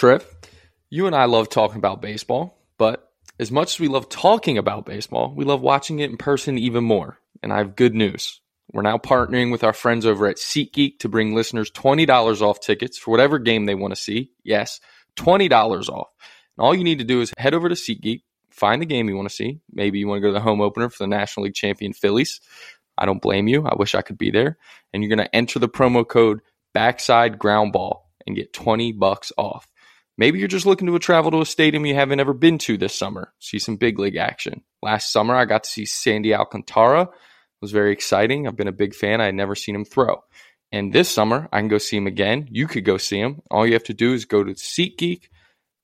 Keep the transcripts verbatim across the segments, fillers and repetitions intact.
Tripp, you and I love talking about baseball, but as much as we love talking about baseball, we love watching it in person even more. And I have good news. We're now partnering with our friends over at SeatGeek to bring listeners twenty dollars off tickets for whatever game they want to see. Yes, twenty dollars off. And all you need to do is head over to SeatGeek, find the game you want to see. Maybe you want to go to the home opener for the National League champion Phillies. I don't blame you. I wish I could be there. And you're going to enter the promo code Backside Ground Ball and get twenty bucks off. Maybe you're just looking to travel to a stadium you haven't ever been to this summer. See some big league action. Last summer, I got to see Sandy Alcantara. It was very exciting. I've been a big fan. I had never seen him throw. And this summer, I can go see him again. You could go see him. All you have to do is go to SeatGeek,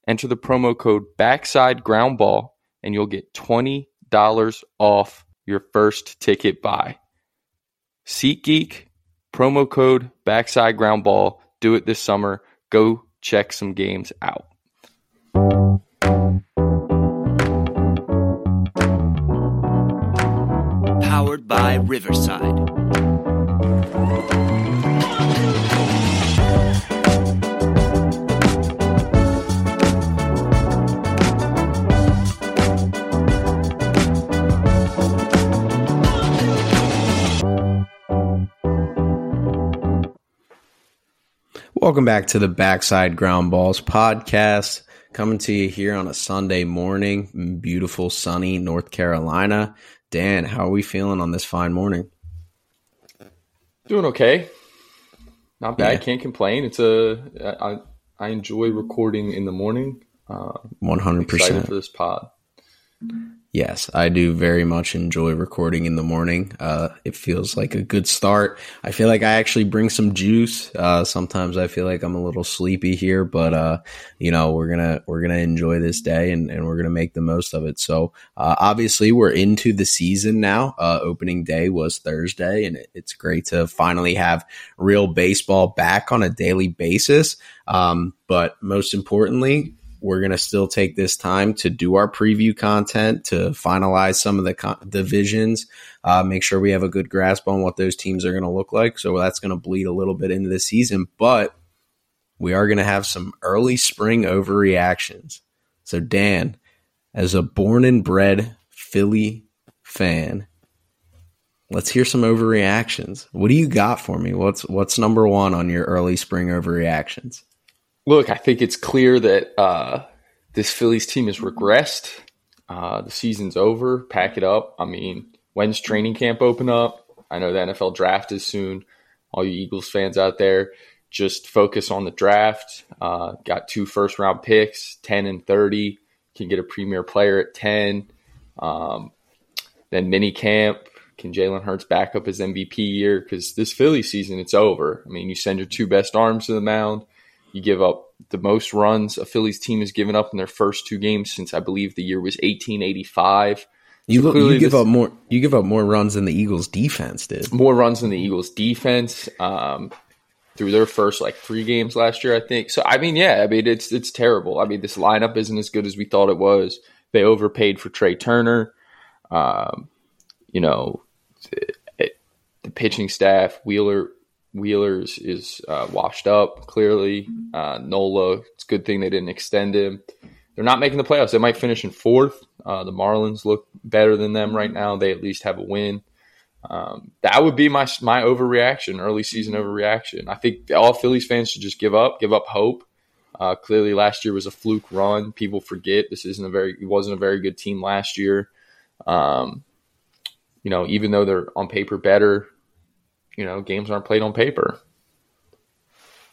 enter the promo code Backside Ground Ball, and you'll get twenty dollars off your first ticket buy. SeatGeek, promo code Backside Ground Ball. Do it this summer. Go check some games out. Powered by Riverside. Welcome back to the Backside Ground Balls podcast, coming to you here on a Sunday morning in beautiful, sunny North Carolina. Dan, how are we feeling on this fine morning? Doing okay. Not bad. Yeah. Can't complain. It's a I, I enjoy recording in the morning. Uh, one hundred percent. Excited for this pod. Yes, I do very much enjoy recording in the morning. Uh, it feels like a good start. I feel like I actually bring some juice. Uh, sometimes I feel like I'm a little sleepy here, but uh, you know, we're gonna we're gonna enjoy this day and, and we're gonna make the most of it. So uh, obviously, we're into the season now. Uh, opening day was Thursday, and it, it's great to finally have real baseball back on a daily basis. Um, but most importantly, we're going to still take this time to do our preview content, to finalize some of the co- divisions, uh, make sure we have a good grasp on what those teams are going to look like. So that's going to bleed a little bit into the season, but we are going to have some early spring overreactions. So Dan, as a born and bred Philly fan, let's hear some overreactions. What do you got for me? What's, what's number one on your early spring overreactions? Look, I think it's clear that uh, this Phillies team has regressed. Uh, the season's over. Pack it up. I mean, when's training camp open up? I know the N F L draft is soon. All you Eagles fans out there, just focus on the draft. Uh, got two first-round picks, ten and thirty. Can get a premier player at ten. Um, then mini camp. Can Jalen Hurts back up his M V P year? Because this Philly season, it's over. I mean, you send your two best arms to the mound. You give up the most runs a Phillies team has given up in their first two games since I believe the year was eighteen eighty-five. You, so you give this, up more. You give up more runs than the Eagles defense did. More runs than the Eagles defense um, through their first like three games last year, I think. So I mean, yeah, I mean it's it's terrible. I mean, this lineup isn't as good as we thought it was. They overpaid for Trea Turner. Um, you know, it, it, the pitching staff, Wheeler. Wheelers is uh, washed up, clearly. Uh, Nola, it's a good thing they didn't extend him. They're not making the playoffs. They might finish in fourth. Uh, the Marlins look better than them right now. They at least have a win. Um, that would be my my overreaction, early season overreaction. I think all Phillies fans should just give up, give up hope. Uh, clearly last year was a fluke run. People forget this isn't a very it wasn't a very good team last year. Um, you know, even though they're on paper better, you know, games aren't played on paper.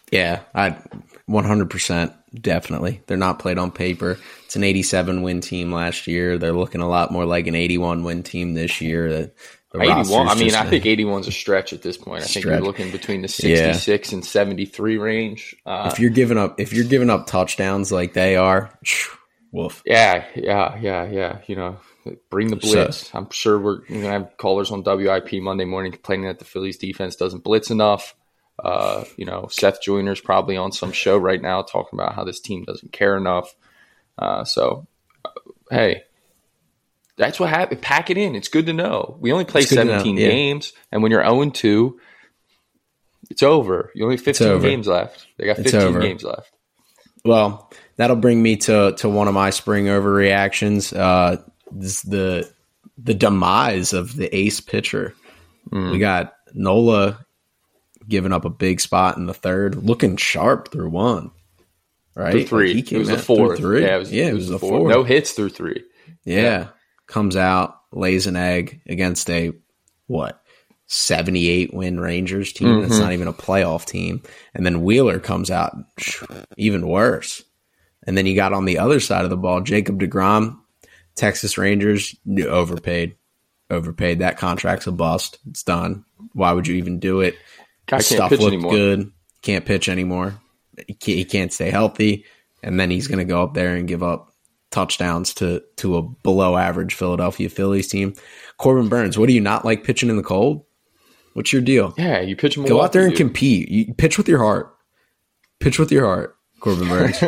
Yeah, I one hundred percent definitely. They're not played on paper. It's an eighty-seven win team last year. They're looking a lot more like an eighty-one win team this year. The, the eighty-one. I mean, I a, think eighty-one's a stretch at this point. I think stretch. You're looking between the sixty-six yeah. and seventy-three range. Uh, if you're giving up, if you're giving up touchdowns like they are, woof. Yeah, yeah, yeah, yeah. You know. Bring the blitz. So, I'm sure we're going to have callers on W I P Monday morning complaining that the Phillies defense doesn't blitz enough. Uh, you know, Seth Joyner's probably on some show right now talking about how this team doesn't care enough. Uh, so, uh, hey, that's what happened. Pack it in. It's good to know. We only play seventeen yeah. games, and when you're oh and two, it's over. You only have fifteen games left. They got fifteen games left. Well, that'll bring me to to one of my spring overreactions. Uh, this the the demise of the ace pitcher. Mm. We got Nola giving up a big spot in the third, looking sharp through one. Right, through three. Like he it was the fourth. Yeah, it was, yeah, it was, it was the fourth. fourth. No hits through three. Yeah. yeah, comes out, lays an egg against a what seventy-eight win Rangers team. Mm-hmm. That's not even a playoff team. And then Wheeler comes out even worse. And then you got on the other side of the ball, Jacob deGrom, Texas Rangers, overpaid, overpaid. That contract's a bust. It's done. Why would you even do it? Guy can't stuff pitch looked anymore. Good. Can't pitch anymore. He can't stay healthy, and then he's going to go up there and give up touchdowns to to a below-average Philadelphia Phillies team. Corbin Burnes, what do you not like pitching in the cold? What's your deal? Yeah, you pitch them. Go out there and compete. You pitch with your heart. Pitch with your heart, Corbin Burnes.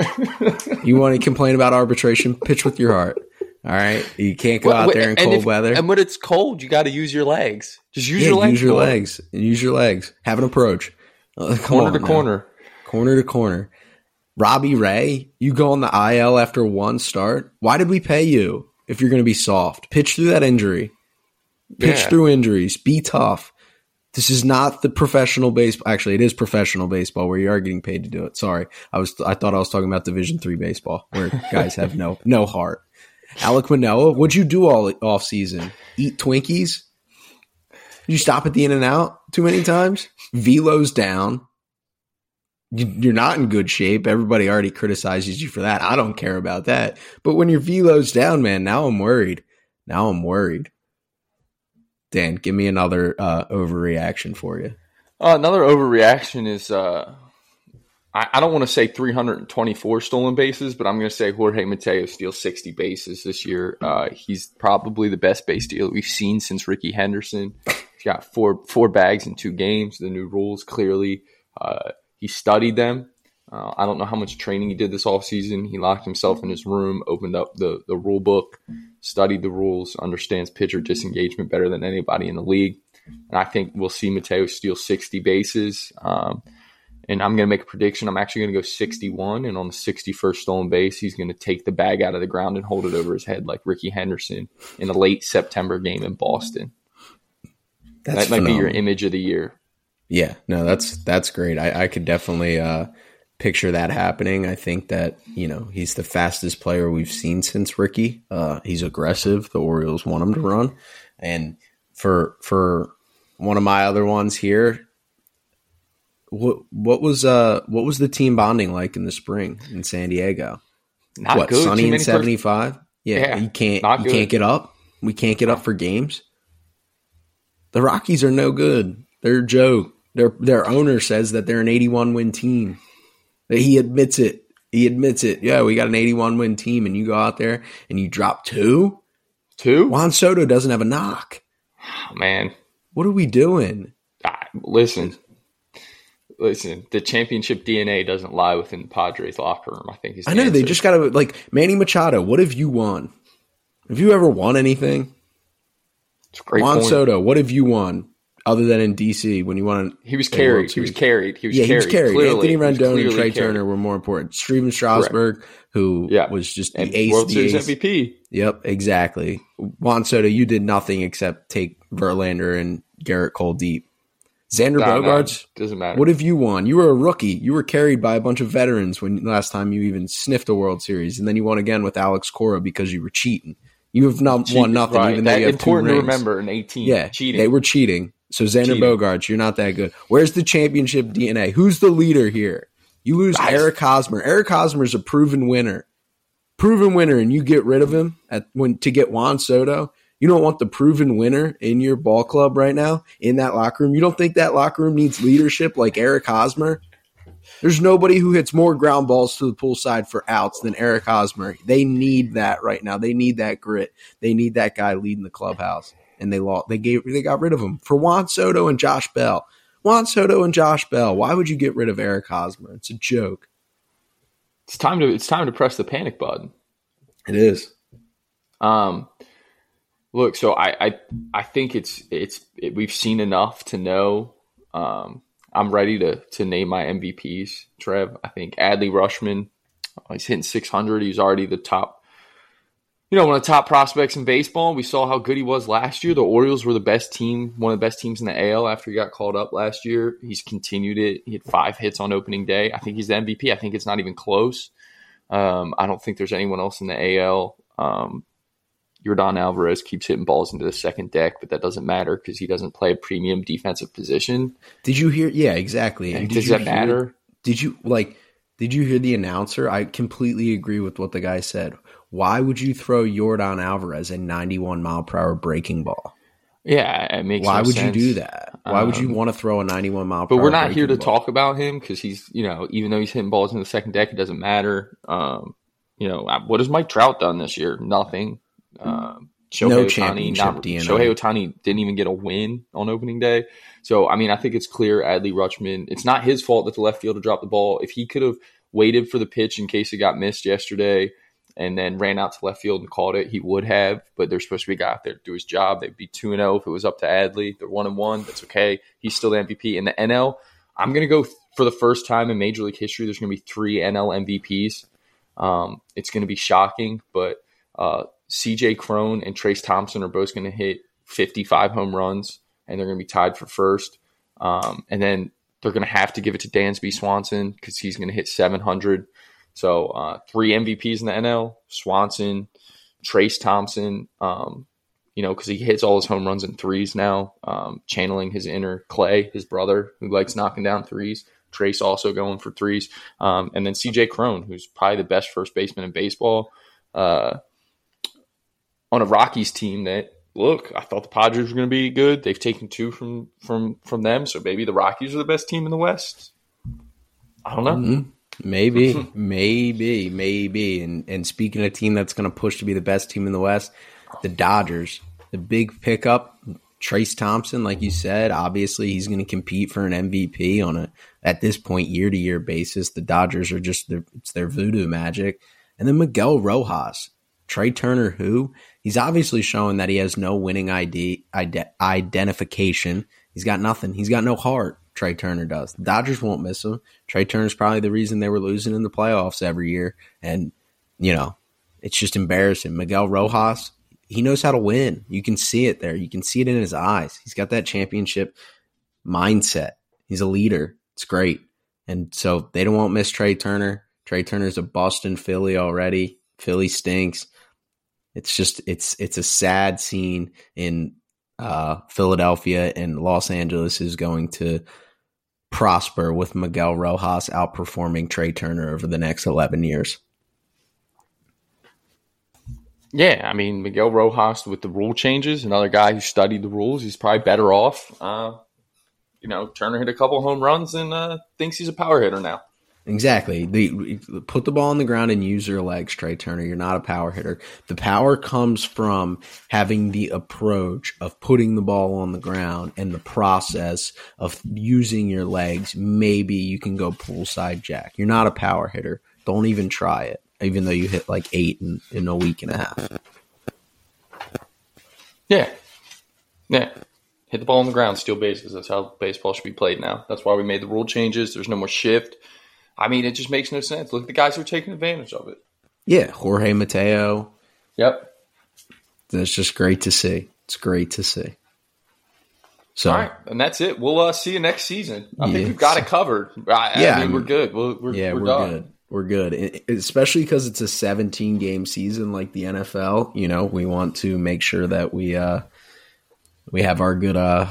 You want to complain about arbitration? Pitch with your heart. All right, you can't go well, out there in cold if, weather. And when it's cold, you got to use your legs. Just use yeah, your legs. Use your cold. legs. Use your legs. Have an approach. Uh, corner on, to man. corner. Corner to corner. Robbie Ray, you go on the I L after one start. Why did we pay you if you're going to be soft? Pitch through that injury. Pitch yeah. through injuries. Be tough. This is not the professional baseball. Actually, it is professional baseball where you are getting paid to do it. Sorry. I was I thought I was talking about Division three baseball where guys have no no heart. Alek Manoah, what'd you do all off season? Eat Twinkies? Did you stop at the In-N-Out too many times? Velo's down. You're not in good shape. Everybody already criticizes you for that. I don't care about that. But when your velo's down, man, now I'm worried. Now I'm worried. Dan, give me another uh, overreaction for you. Uh, another overreaction is uh, I, I don't want to say three hundred twenty-four stolen bases, but I'm going to say Jorge Mateo steals sixty bases this year. Uh, he's probably the best base stealer we've seen since Rickey Henderson. He's got four four bags in two games. The new rules clearly. Uh, He studied them. Uh, I don't know how much training he did this offseason. He locked himself in his room, opened up the, the rule book, studied the rules, understands pitcher disengagement better than anybody in the league. And I think we'll see Mateo steal sixty bases. Um, and I'm going to make a prediction. I'm actually going to go sixty-one. And on the sixty-first stolen base, he's going to take the bag out of the ground and hold it over his head like Rickey Henderson in a late September game in Boston. That's that might phenomenal. be your image of the year. Yeah, no, that's that's great. I, I could definitely uh, picture that happening. I think that, you know, he's the fastest player we've seen since Rickey. Uh, he's aggressive. The Orioles want him to run. And for for one of my other ones here, what what was uh what was the team bonding like in the spring in San Diego? Not what, good. Sunny in seventy-five? Yeah, yeah, you can't you can't get up. We can't get up for games. The Rockies are no good. They're a joke. Their their owner says that they're an eighty-one win team. That he admits it. He admits it. Yeah, we got an eighty-one win team, and you go out there and you drop two, two. Juan Soto doesn't have a knock. Oh, man, what are we doing? Ah, listen, listen. The championship D N A doesn't lie within the Padres locker room. I think is the I know answer. They just got to like Manny Machado. What have you won? Have you ever won anything? It's a great Juan point. Soto. What have you won? Other than in D C when you want to, he was carried. He was carried. He was yeah, carried. He was carried. Clearly, Anthony Rendon and Trea Turner were more important. Steven Strasburg, correct. who yeah. was just the and ace, World the Series ace. M V P. Yep, exactly. Juan Soto, you did nothing except take Verlander and Garrett Cole deep. Xander no, Bogaerts no, doesn't matter. What have you won? You were a rookie. You were carried by a bunch of veterans when last time you even sniffed a World Series, and then you won again with Alex Cora because you were cheating. You have not cheating, won nothing. Right. Even though that you have important two rings. To remember in eighteen. Yeah, cheating. They were cheating. So Xander Bogaerts, you're not that good. Where's the championship D N A? Who's the leader here? You lose nice. Eric Hosmer. Eric Hosmer's a proven winner. Proven winner, and you get rid of him at when to get Juan Soto. You don't want the proven winner in your ball club right now, in that locker room. You don't think that locker room needs leadership like Eric Hosmer? There's nobody who hits more ground balls to the poolside for outs than Eric Hosmer. They need that right now. They need that grit. They need that guy leading the clubhouse. And they lost. They gave. They got rid of him for Juan Soto and Josh Bell. Juan Soto and Josh Bell. Why would you get rid of Eric Hosmer? It's a joke. It's time to. It's time to press the panic button. It is. Um, look. So I. I, I think it's. It's. It, we've seen enough to know. Um, I'm ready to to name my M V Ps. Trev. I think Adley Rutschman He's hitting six hundred. He's already the top, you know, one of the top prospects in baseball. We saw how good he was last year. The Orioles were the best team, one of the best teams in the A L after he got called up last year. He's continued it. He had five hits on opening day. I think he's the M V P. I think it's not even close. Um, I don't think there's anyone else in the A L. Um, Yordan Alvarez keeps hitting balls into the second deck, but that doesn't matter because he doesn't play a premium defensive position. Did you hear? Yeah, exactly. And does that hear, matter? Did you like? Did you hear the announcer? I completely agree with what the guy said. Why would you throw Yordan Alvarez a ninety-one mile per hour breaking ball? Yeah, it makes. Why no would sense. you do that? Why um, would you want to throw a ninety-one mile per hour? But we're not here to ball? talk about him because he's, you know, even though he's hitting balls in the second deck, it doesn't matter. Um, you know, what has Mike Trout done this year? Nothing. Um, Shohei no Ohtani, championship not, D N A. Shohei Ohtani didn't even get a win on opening day. So, I mean, I think it's clear Adley Rutschman, it's not his fault that the left fielder dropped the ball. If he could have waited for the pitch in case it got missed yesterday and then ran out to left field and called it, he would have. But there's supposed to be a guy out there to do his job. They'd be two and oh if it was up to Adley. They're one and one. That's okay. He's still the M V P. In the N L, I'm going to go th- for the first time in Major League history, there's going to be three N L M V Ps. Um, it's going to be shocking, but uh, C J Cron and Trayce Thompson are both going to hit fifty-five home runs, and they're going to be tied for first. Um, and then they're going to have to give it to Dansby Swanson because he's going to hit seven hundred. So uh, three M V Ps in the N L, Swanson, Trayce Thompson, um, you know, because he hits all his home runs in threes now, um, channeling his inner Clay, his brother, who likes knocking down threes. Trayce also going for threes. Um, and then C J Cron, who's probably the best first baseman in baseball. Uh on a Rockies team that, look, I thought the Padres were going to be good. They've taken two from from from them, so maybe the Rockies are the best team in the West. I don't know. Mm-hmm. Maybe, maybe, maybe. And and speaking of a team that's going to push to be the best team in the West, the Dodgers, the big pickup, Trayce Thompson, like you said, obviously he's going to compete for an M V P on a, at this point, year-to-year basis. The Dodgers are just, their, it's their voodoo magic. And then Miguel Rojas. Trea Turner, who he's obviously showing that he has no winning I D, ide- identification. He's got nothing. He's got no heart. Trea Turner does. The Dodgers won't miss him. Trea Turner's probably the reason they were losing in the playoffs every year. And, you know, it's just embarrassing. Miguel Rojas, he knows how to win. You can see it there. You can see it in his eyes. He's got that championship mindset. He's a leader. It's great. And so they don't won't miss Trea Turner. Trea Turner's a Boston Philly already. Philly stinks. It's just it's it's a sad scene in uh, Philadelphia, and Los Angeles is going to prosper with Miguel Rojas outperforming Trea Turner over the next eleven years. Yeah, I mean, Miguel Rojas with the rule changes, another guy who studied the rules, he's probably better off. Uh, you know, Turner hit a couple home runs and uh, thinks he's a power hitter now. Exactly. The, put the ball on the ground and use your legs, Trea Turner. You're not a power hitter. The power comes from having the approach of putting the ball on the ground and the process of using your legs. Maybe you can go poolside jack. You're not a power hitter. Don't even try it, even though you hit like eight in, in a week and a half. Yeah. Yeah. Hit the ball on the ground, steal bases. That's how baseball should be played now. That's why we made the rule changes. There's no more shift. I mean, it just makes no sense. Look at the guys who are taking advantage of it. Yeah, Jorge Mateo. Yep. That's just great to see. It's great to see. So, all right, and that's it. We'll uh, see you next season. I yeah, think we've got it covered. I, yeah, I mean, I mean, we're good. We're, we're, yeah, we're, we're done. good. We're good, it, especially because it's a seventeen-game season like the N F L. You know, we want to make sure that we uh, we have our good uh,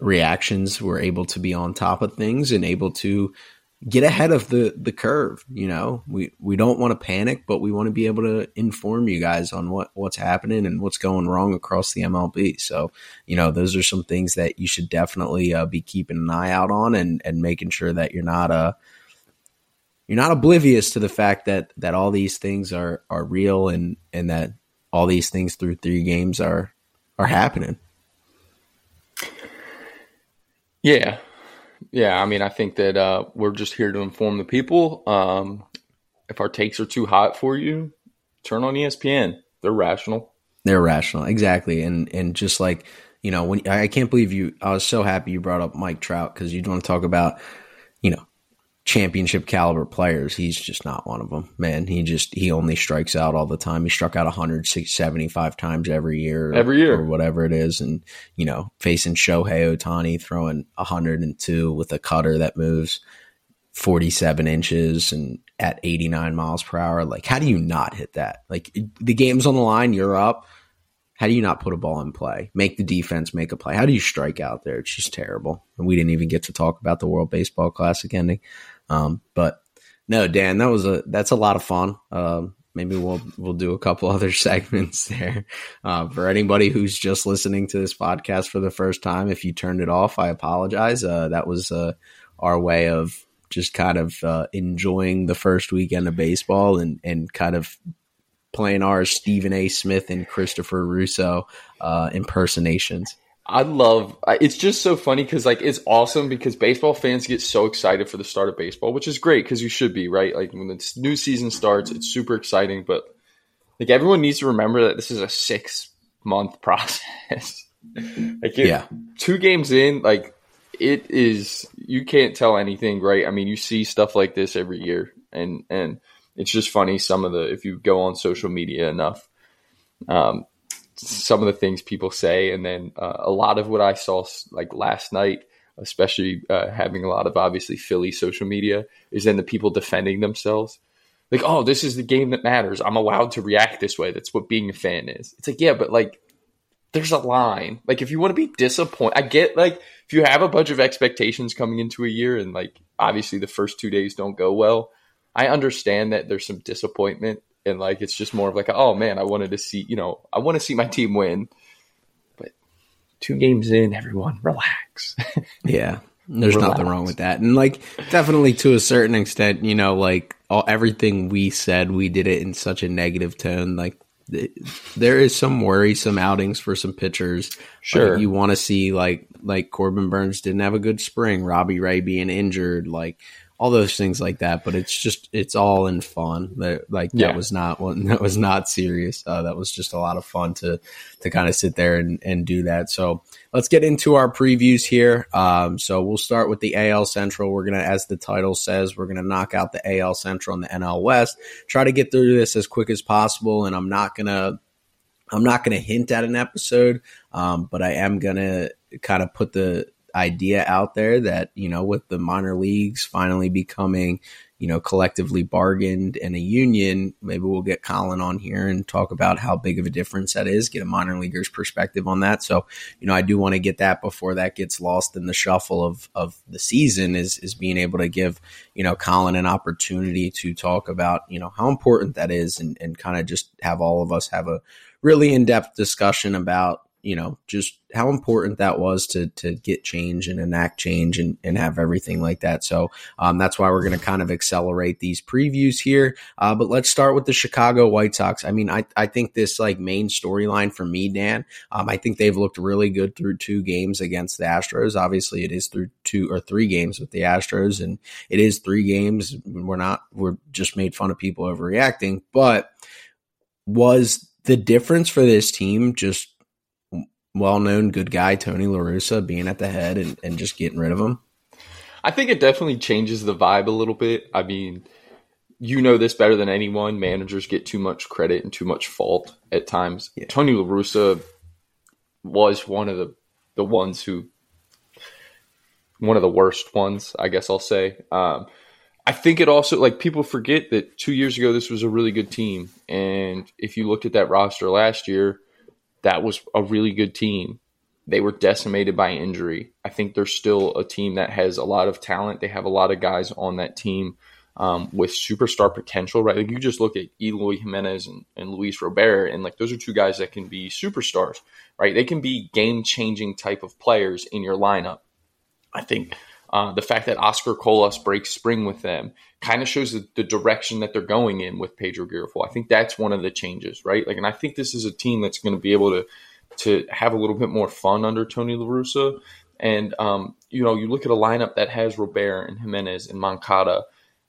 reactions. We're able to be on top of things and able to – get ahead of the, the curve. You know, we, we don't want to panic, but we want to be able to inform you guys on what, what's happening and what's going wrong across the M L B. So, you know, those are some things that you should definitely uh, be keeping an eye out on and, and making sure that you're not, uh, you're not oblivious to the fact that, that all these things are, are real and, and that all these things through three games are, are happening. Yeah. Yeah, I mean, I think that uh, we're just here to inform the people. Um, if our takes are too hot for you, turn on E S P N. They're rational. They're rational, exactly. And and just like, you know, when I can't believe you, I was so happy you brought up Mike Trout because you'd want to talk about, you know, championship caliber players. He's just not one of them, man. He just, he only strikes out all the time. He struck out one hundred seventy-five times every year, every year or whatever it is. And, you know, facing Shohei Ohtani throwing one hundred two with a cutter that moves forty-seven inches and at eighty-nine miles per hour. Like, how do you not hit that? Like, the game's on the line, you're up. How do you not put a ball in play? Make the defense make a play. How do you strike out there? It's just terrible. And we didn't even get to talk about the World Baseball Classic ending. Um, but no, Dan, that was a that's a lot of fun. Um, maybe we'll we'll do a couple other segments there. Uh, for anybody who's just listening to this podcast for the first time, if you turned it off, I apologize. Uh, that was uh, our way of just kind of uh, enjoying the first weekend of baseball and and kind of playing our Stephen A. Smith and Christopher Russo uh, impersonations. I love it's just so funny because, like, it's awesome because baseball fans get so excited for the start of baseball, which is great because you should be, right? Like, when the new season starts, it's super exciting. But, like, everyone needs to remember that this is a six month process. Like, it, yeah, two games in, like, it is, you can't tell anything, right? I mean, you see stuff like this every year, and and. It's just funny, some of the, if you go on social media enough, um, some of the things people say. And then uh, a lot of what I saw, like last night, especially uh, having a lot of obviously Philly social media, is then the people defending themselves. Like, oh, this is the game that matters. I'm allowed to react this way. That's what being a fan is. It's like, yeah, but like, there's a line. Like, if you want to be disappointed, I get, like, if you have a bunch of expectations coming into a year and, like, obviously the first two days don't go well, I understand that there's some disappointment, and, like, it's just more of like, oh man, I wanted to see, you know, I want to see my team win, but two games in, everyone relax. Yeah. There's relax. Nothing wrong with that. And, like, definitely to a certain extent, you know, like, all, everything we said, we did it in such a negative tone. Like, th- there is some worrisome outings for some pitchers. Sure. Like, you want to see, like, like Corbin Burnes didn't have a good spring, Robbie Ray being injured, like, all those things like that, but it's just, it's all in fun. Like, yeah. that was not one, that was not serious. Uh, that was just a lot of fun to, to kind of sit there and, and do that. So let's get into our previews here. Um, so we'll start with the A L Central. We're going to, as the title says, we're going to knock out the A L Central and the N L West, try to get through this as quick as possible. And I'm not going to, I'm not going to hint at an episode, um, but I am going to kind of put the idea out there that, you know, with the minor leagues finally becoming, you know, collectively bargained and a union, maybe we'll get Colin on here and talk about how big of a difference that is, get a minor leaguer's perspective on that. So, you know, I do want to get that before that gets lost in the shuffle of of the season, is is being able to give, you know, Colin an opportunity to talk about, you know, how important that is, and, and kind of just have all of us have a really in-depth discussion about, you know, just how important that was to to get change and enact change and, and have everything like that. So um, that's why we're going to kind of accelerate these previews here. Uh, but let's start with the Chicago White Sox. I mean, I, I think this, like, main storyline for me, Dan, um, I think they've looked really good through two games against the Astros. Obviously, it is through two or three games with the Astros, and it is three games. We're not, we're just made fun of people overreacting, but was the difference for this team just well-known good guy Tony La Russa being at the head and, and just getting rid of him? I think it definitely changes the vibe a little bit. I mean, you know this better than anyone. Managers get too much credit and too much fault at times. Yeah. Tony La Russa was one of the the ones who one of the worst ones, I guess I'll say. Um, I think it also, like, people forget that two years ago this was a really good team, and if you looked at that roster last year, that was a really good team. They were decimated by injury. I think they're still a team that has a lot of talent. They have a lot of guys on that team um, with superstar potential, right? Like, you just look at Eloy Jimenez and, and Luis Robert, and, like, those are two guys that can be superstars, right? They can be game-changing type of players in your lineup. I think uh, the fact that Oscar Colas breaks spring with them kind of shows the, the direction that they're going in with Pedro Guirafales. I think that's one of the changes, right? Like, and I think this is a team that's going to be able to to have a little bit more fun under Tony La Russa. And, um, you know, you look at a lineup that has Robert and Jimenez and Moncada,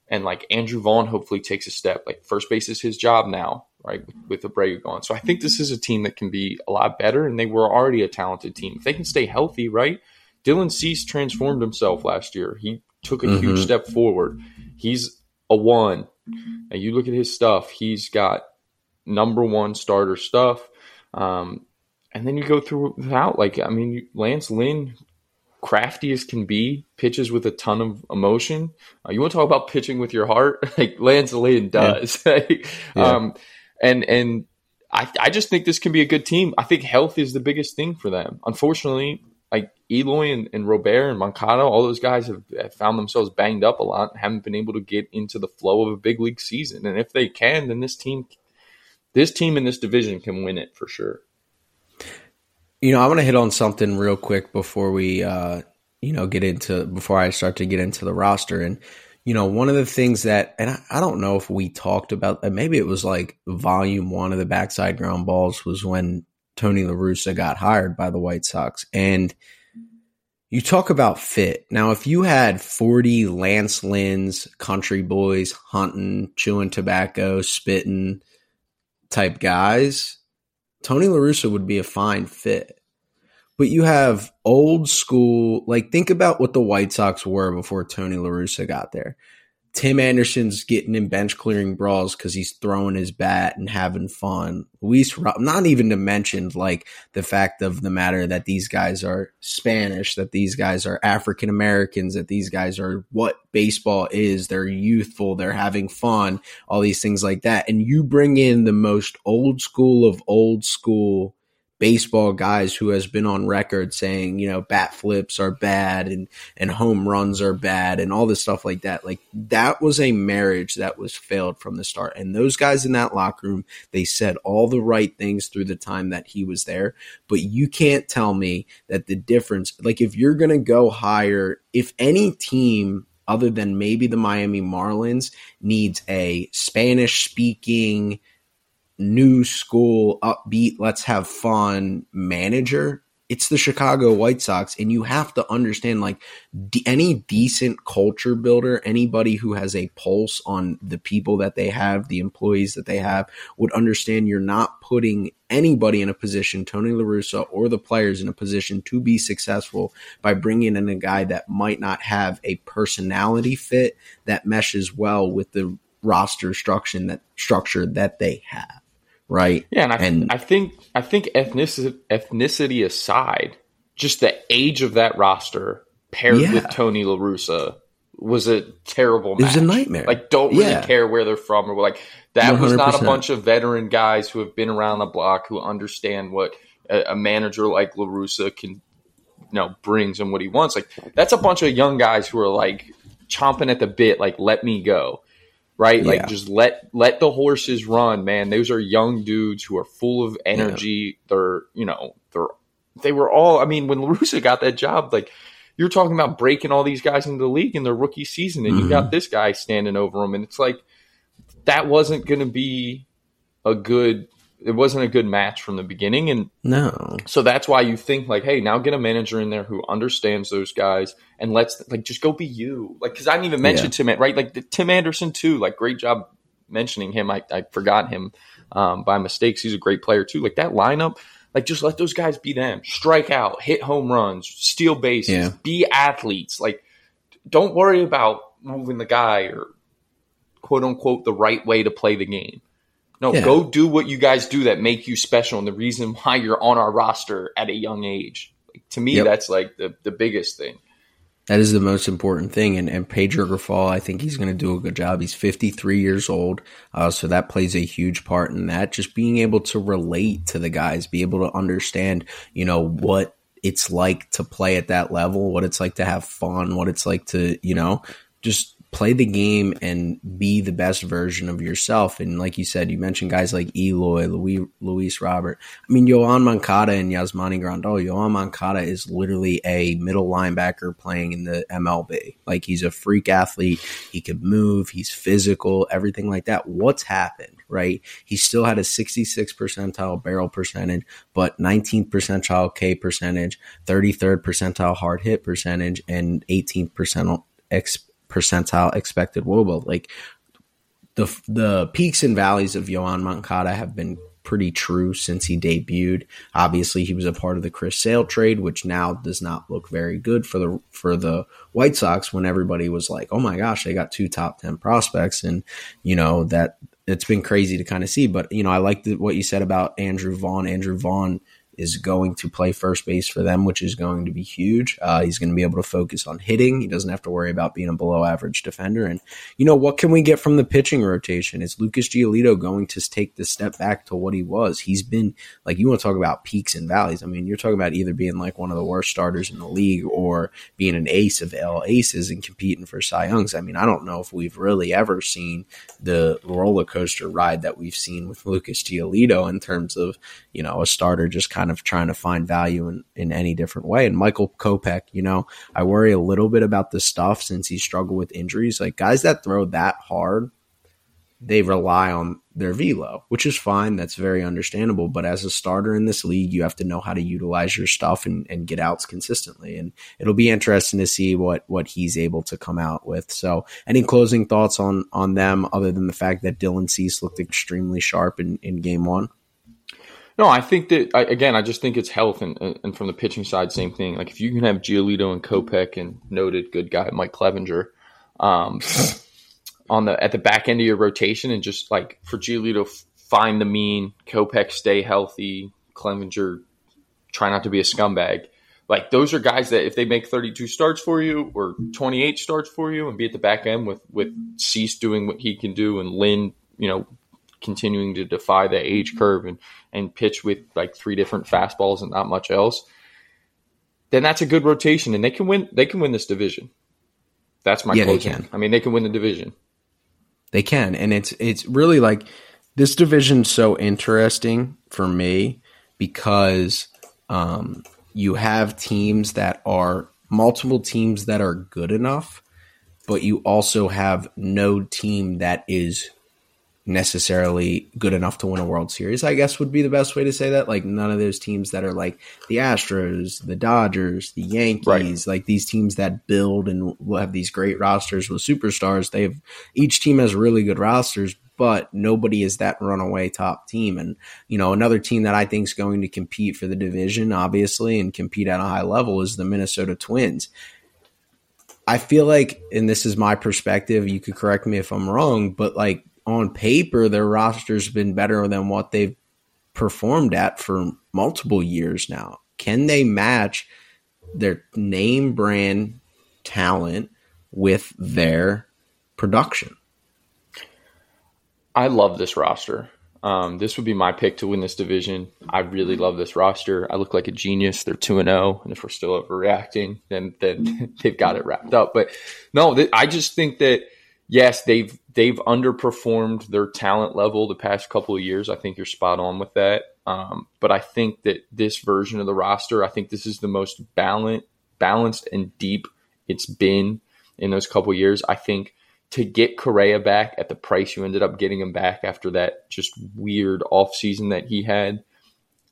and, like, Andrew Vaughn hopefully takes a step. Like, first base is his job now, right, with, with Abreu gone. So I think this is a team that can be a lot better, and they were already a talented team. If they can stay healthy, right? Dylan Cease transformed himself last year. He took a mm-hmm. huge step forward. He's a one. And you look at his stuff, he's got number one starter stuff. Um, and then you go through without, like, I mean, Lance Lynn, crafty as can be, pitches with a ton of emotion. Uh, you want to talk about pitching with your heart? Like Lance Lynn does. Yeah. yeah. Um, and, and I, I just think this can be a good team. I think health is the biggest thing for them. Unfortunately, like Eloy and, and Robert and Moncada, all those guys have, have found themselves banged up a lot and haven't been able to get into the flow of a big league season. And if they can, then this team, this team in this division can win it for sure. You know, I want to hit on something real quick before we, uh, you know, get into, before I start to get into the roster. And, you know, one of the things that, and I, I don't know if we talked about, maybe it was like volume one of the Backside Ground Balls was when Tony La Russa got hired by the White Sox. And you talk about fit. Now, if you had forty Lance Lynn's, country boys, hunting, chewing tobacco, spitting type guys, Tony La Russa would be a fine fit. But you have old school, like think about what the White Sox were before Tony La Russa got there. Tim Anderson's getting in bench clearing brawls because he's throwing his bat and having fun. Luis Robert, not even to mention like the fact of the matter that these guys are Spanish, that these guys are African Americans, that these guys are what baseball is. They're youthful. They're having fun, all these things like that. And you bring in the most old school of old school baseball guys who has been on record saying, you know, bat flips are bad and, and home runs are bad and all this stuff like that. Like that was a marriage that was failed from the start. And those guys in that locker room, they said all the right things through the time that he was there. But you can't tell me that the difference, like if you're going to go higher, if any team other than maybe the Miami Marlins needs a Spanish speaking new school, upbeat, let's have fun manager, it's the Chicago White Sox. And you have to understand, like d- any decent culture builder, anybody who has a pulse on the people that they have, the employees that they have, would understand you're not putting anybody in a position, Tony La Russa or the players, in a position to be successful by bringing in a guy that might not have a personality fit that meshes well with the roster structure that structure that they have. Right. Yeah, and I, and I think I think ethnicity, ethnicity aside, just the age of that roster paired yeah. with Tony La Russa was a terrible match. It was a nightmare. Like, don't really yeah. care where they're from or like that one hundred percent was not a bunch of veteran guys who have been around the block who understand what a, a manager like La Russa can, you know, brings and what he wants. Like that's a bunch of young guys who are like chomping at the bit, like let me go. Right? Yeah. Like just let, let the horses run, man. Those are young dudes who are full of energy. Yeah. They're, you know, they're, they were all, I mean, when La Russa got that job, like you're talking about breaking all these guys into the league in their rookie season and mm-hmm. you got this guy standing over them. And it's like, that wasn't going to be a good, it wasn't a good match from the beginning. And no, so that's why you think like, hey, now get a manager in there who understands those guys and let's like, just go be you. Like, cause I didn't even mention yeah. Tim, right? Like the, Tim Anderson too, like great job mentioning him. I, I forgot him um, by mistakes. He's a great player too. Like that lineup, like just let those guys be them, strike out, hit home runs, steal bases, yeah. be athletes. Like don't worry about moving the guy or quote unquote, the right way to play the game. No, yeah. go do what you guys do that make you special and the reason why you're on our roster at a young age. Like, to me, yep. that's like the, the biggest thing. That is the most important thing. And, and Pedro Grifal, I think he's going to do a good job. He's fifty-three years old, uh, so that plays a huge part in that. Just being able to relate to the guys, be able to understand, you know, what it's like to play at that level, what it's like to have fun, what it's like to, you know, just – play the game and be the best version of yourself. And like you said, you mentioned guys like Eloy, Luis, Luis Robert. I mean, Yoan Moncada and Yasmani Grandal. Yoan Moncada is literally a middle linebacker playing in the M L B. Like he's a freak athlete. He could move. He's physical, everything like that. What's happened, right? He still had a sixty-sixth percentile barrel percentage, but nineteenth percentile K percentage, thirty-third percentile hard hit percentage, and eighteenth percentile X percentile expected woba. Like the the peaks and valleys of Yoan Moncada have been pretty true since he debuted. Obviously, he was a part of the Chris Sale trade, which now does not look very good for the for the White Sox when everybody was like, oh my gosh, they got two top ten prospects. And, you know, that it's been crazy to kind of see. But, you know, I like what you said about Andrew Vaughn. Andrew Vaughn is going to play first base for them, which is going to be huge. Uh, he's going to be able to focus on hitting. He doesn't have to worry about being a below average defender. And, you know, what can we get from the pitching rotation? Is Lucas Giolito going to take the step back to what he was? He's been, like, you want to talk about peaks and valleys. I mean, you're talking about either being like one of the worst starters in the league or being an ace of all aces and competing for Cy Youngs. I mean, I don't know if we've really ever seen the roller coaster ride that we've seen with Lucas Giolito in terms of, you know, a starter just kind of of trying to find value in, in any different way. And Michael Kopech, you know, I worry a little bit about the stuff since he struggled with injuries. Like, guys that throw that hard, they rely on their velo, which is fine. That's very understandable. But as a starter in this league, you have to know how to utilize your stuff and, and get outs consistently. And it'll be interesting to see what, what he's able to come out with. So any closing thoughts on, on them other than the fact that Dylan Cease looked extremely sharp in, in game one? No, I think that, again, I just think it's health, and and from the pitching side, same thing. Like, if you can have Giolito and Kopech and noted good guy Mike Clevinger um, on the at the back end of your rotation, and just like for Giolito, find the mean, Kopech stay healthy, Clevinger try not to be a scumbag. Like, those are guys that if they make thirty-two starts for you or twenty-eight starts for you and be at the back end with with Cease doing what he can do and Lynn, you know, continuing to defy the age curve and, and pitch with like three different fastballs and not much else, then that's a good rotation, and they can win. They can win this division. That's my yeah, closing. They can. I mean, they can win the division. They can, and it's it's really like this division's so interesting for me because um, you have teams that are multiple teams that are good enough, but you also have no team that is necessarily good enough to win a World Series, I guess would be the best way to say that. Like, none of those teams that are like the Astros, the Dodgers, the Yankees, right. Like these teams that build and will have these great rosters with superstars. They have, each team has really good rosters, but nobody is that runaway top team. And, you know, another team that I think is going to compete for the division, obviously, and compete at a high level is the Minnesota Twins. I feel like, and this is my perspective, you could correct me if I'm wrong, but like, on paper, their roster's been better than what they've performed at for multiple years now. Can they match their name brand talent with their production? I love this roster. Um, this would be my pick to win this division. I really love this roster. I look like a genius. They're two and oh, and if we're still overreacting, then, then they've got it wrapped up. But no, th- I just think that yes, they've they've underperformed their talent level the past couple of years. I think you're spot on with that. Um, but I think that this version of the roster, I think this is the most balanced, balanced and deep it's been in those couple of years. I think to get Correa back at the price you ended up getting him back after that just weird offseason that he had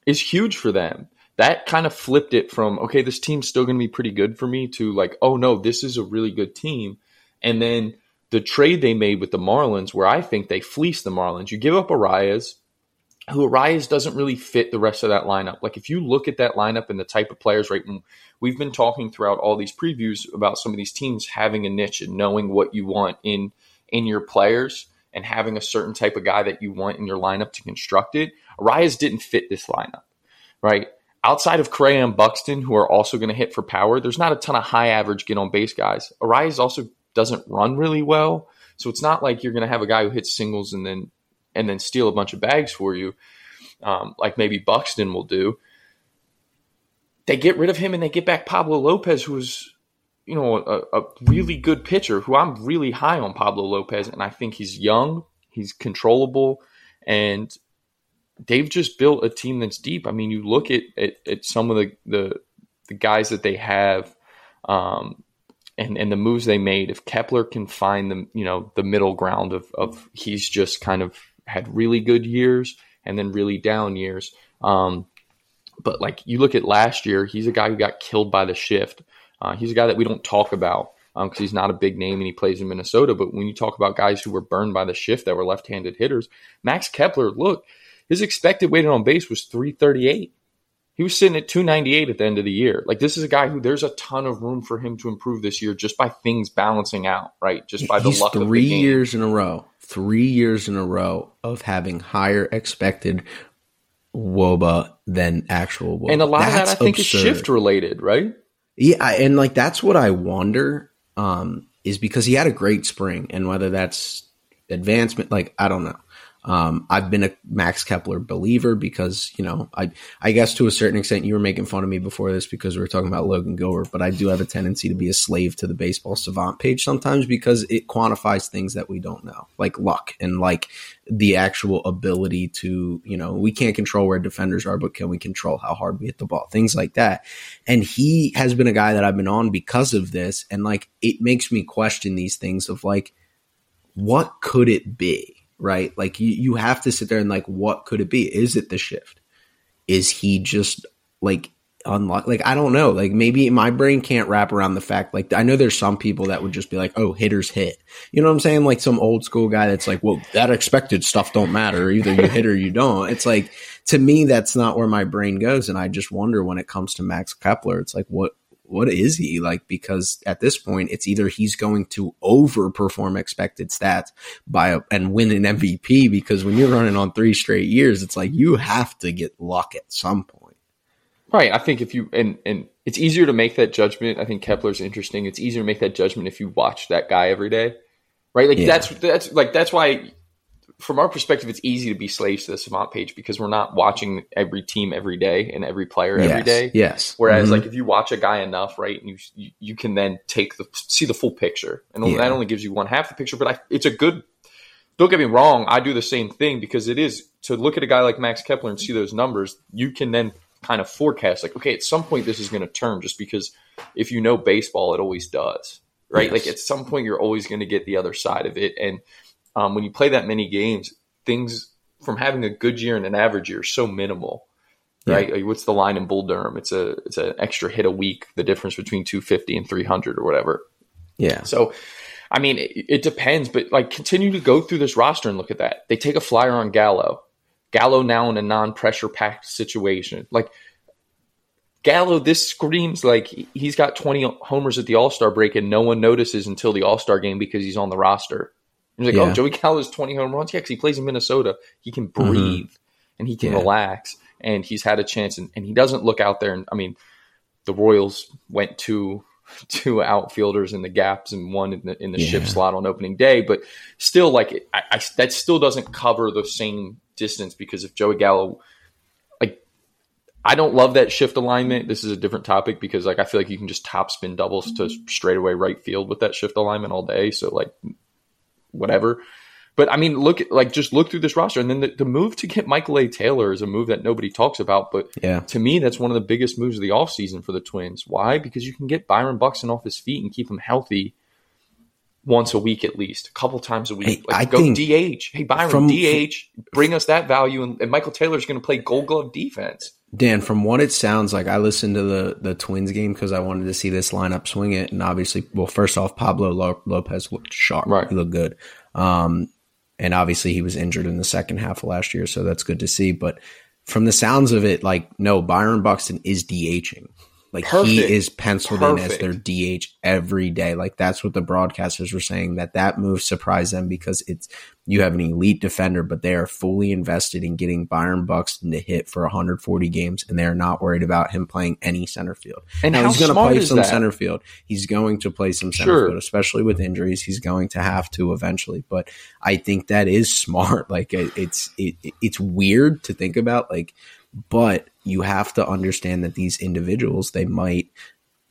is huge for them. That kind of flipped it from, okay, this team's still going to be pretty good for me to like, oh no, this is a really good team. And then the trade they made with the Marlins, where I think they fleeced the Marlins. You give up Arias, who Arias doesn't really fit the rest of that lineup. Like, if you look at that lineup and the type of players, right, and we've been talking throughout all these previews about some of these teams having a niche and knowing what you want in, in your players and having a certain type of guy that you want in your lineup to construct it. Arias didn't fit this lineup, right? Outside of Correa and Buxton, who are also going to hit for power, there's not a ton of high average get on base guys. Arias also doesn't run really well. So it's not like you're going to have a guy who hits singles and then and then steal a bunch of bags for you, um, like maybe Buxton will do. They get rid of him and they get back Pablo Lopez, who's, you know, a, a really good pitcher, who I'm really high on Pablo Lopez, and I think he's young, he's controllable, and they've just built a team that's deep. I mean, you look at at, at some of the, the the guys that they have, um And and the moves they made, if Kepler can find the, you know, the middle ground of, of he's just kind of had really good years and then really down years. Um, but like you look at last year, he's a guy who got killed by the shift. Uh, he's a guy that we don't talk about um, because he's not a big name and he plays in Minnesota. But when you talk about guys who were burned by the shift that were left-handed hitters, Max Kepler, look, His expected weighted on base was three thirty-eight. He was sitting at two ninety-eight at the end of the year. Like, this is a guy who there's a ton of room for him to improve this year just by things balancing out, right? Just by the He's luck of the game. Three years in a row, three years in a row of having higher expected W O B A than actual W O B A. And a lot of that, I think, is shift related, right? Yeah, I, and like that's what I wonder um, is because he had a great spring, and whether that's advancement, like I don't know. Um, I've been a Max Kepler believer because, you know, I, I guess to a certain extent you were making fun of me before this because we were talking about Logan Gilbert, but I do have a tendency to be a slave to the Baseball Savant page sometimes because it quantifies things that we don't know, like luck and like the actual ability to, you know, we can't control where defenders are, but can we control how hard we hit the ball? Things like that. And he has been a guy that I've been on because of this. And like, it makes me question these things of like, what could it be? Right? Like you, you have to sit there and like, what could it be? Is it the shift? Is he just like unlock? Like, I don't know. Like maybe my brain can't wrap around the fact, like, I know there's some people that would just be like, oh, hitters hit, you know what I'm saying? Like some old school guy that's like, well, that expected stuff don't matter. Either you hit or you don't. It's like, to me, that's not where my brain goes. And I just wonder when it comes to Max Kepler, it's like, what, what is he like? Because at this point, it's either he's going to overperform expected stats by a, and win an M V P, because when you're running on three straight years, it's like you have to get luck at some point. Right. I think if you and and it's easier to make that judgment. I think Kepler's interesting. It's easier to make that judgment if you watch that guy every day, right? Like yeah. that's that's like that's why from our perspective, it's easy to be slaves to the Savant page because we're not watching every team every day and every player yes, every day. Yes. Whereas mm-hmm. like if you watch a guy enough, right, and you, you, you can then take the, see the full picture. And yeah. that only gives you one half the picture, but I, it's a good, don't get me wrong. I do the same thing because it is to look at a guy like Max Kepler and see those numbers. You can then kind of forecast like, okay, at some point this is going to turn, just because if you know baseball, it always does, right? Yes. Like at some point you're always going to get the other side of it. And, Um, when you play that many games, things from having a good year and an average year are so minimal, right? Yeah. Like, what's the line in Bull Durham? It's a it's an extra hit a week, the difference between two fifty and three hundred or whatever. Yeah. So, I mean, it, it depends, but like continue to go through this roster and look at that. They take a flyer on Gallo. Gallo now in a non-pressure packed situation. Like Gallo, this screams like he's got twenty homers at the All-Star break and no one notices until the All-Star game because he's on the roster. He's like, yeah. oh, Joey Gallo's twenty home runs. Yeah, because he plays in Minnesota. He can breathe mm-hmm. and he can yeah. relax. And he's had a chance. And, and he doesn't look out there. And I mean, the Royals went to two outfielders in the gaps and one in the in the yeah. ship slot on opening day. But still, like, I, I, that still doesn't cover the same distance because if Joey Gallo, like, I don't love that shift alignment. This is a different topic because, like, I feel like you can just topspin doubles to straightaway right field with that shift alignment all day. So, like, whatever. But I mean, look at like, just look through this roster. And then the, the move to get Michael A. Taylor is a move that nobody talks about. But yeah. to me, that's one of the biggest moves of the offseason for the Twins. Why? Because you can get Byron Buxton off his feet and keep him healthy once a week, at least a couple times a week. Hey, like, I go D H. Hey, Byron, from, D H, bring us that value. And, and Michael Taylor's going to play gold glove defense. Dan, from what it sounds like, I listened to the, the Twins game because I wanted to see this lineup swing it. And obviously, well, first off, Pablo Lo- Lopez looked sharp. Right. He looked good. Um, and obviously, he was injured in the second half of last year, so that's good to see. But from the sounds of it, like, no, Byron Buxton is D H ing. Like, Perfect. he is penciled Perfect. in as their D H every day. Like, that's what the broadcasters were saying, that that move surprised them because it's – you have an elite defender, but they are fully invested in getting Byron Buxton to hit for one hundred forty games, and they're not worried about him playing any center field. And now, how he's going to play some that? center field. He's going to play some center sure. field, especially with injuries. He's going to have to eventually, but I think that is smart. Like it, it's it, it's weird to think about, like, but you have to understand that these individuals, they might.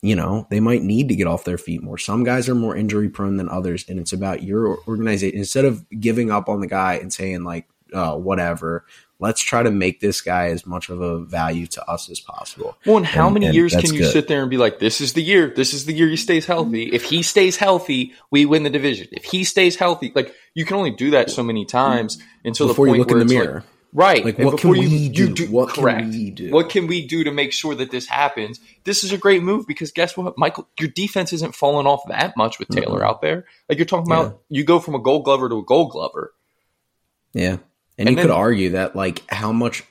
You know, they might need to get off their feet more. Some guys are more injury prone than others, and it's about your organization. Instead of giving up on the guy and saying like, oh, whatever, let's try to make this guy as much of a value to us as possible. Well, and how and, many and years can you good. sit there and be like, this is the year, this is the year he stays healthy. If he stays healthy, we win the division. If he stays healthy, like you can only do that so many times until Before the point you look where in the it's mirror. Like, Right. Like, and what can we you, do? You do? What correct. can we do? What can we do to make sure that this happens? This is a great move because guess what, Michael? Your defense isn't falling off that much with Taylor mm-hmm. out there. Like, you're talking about yeah. you go from a gold glover to a gold glover. Yeah. And, and you then, could argue that, like, how much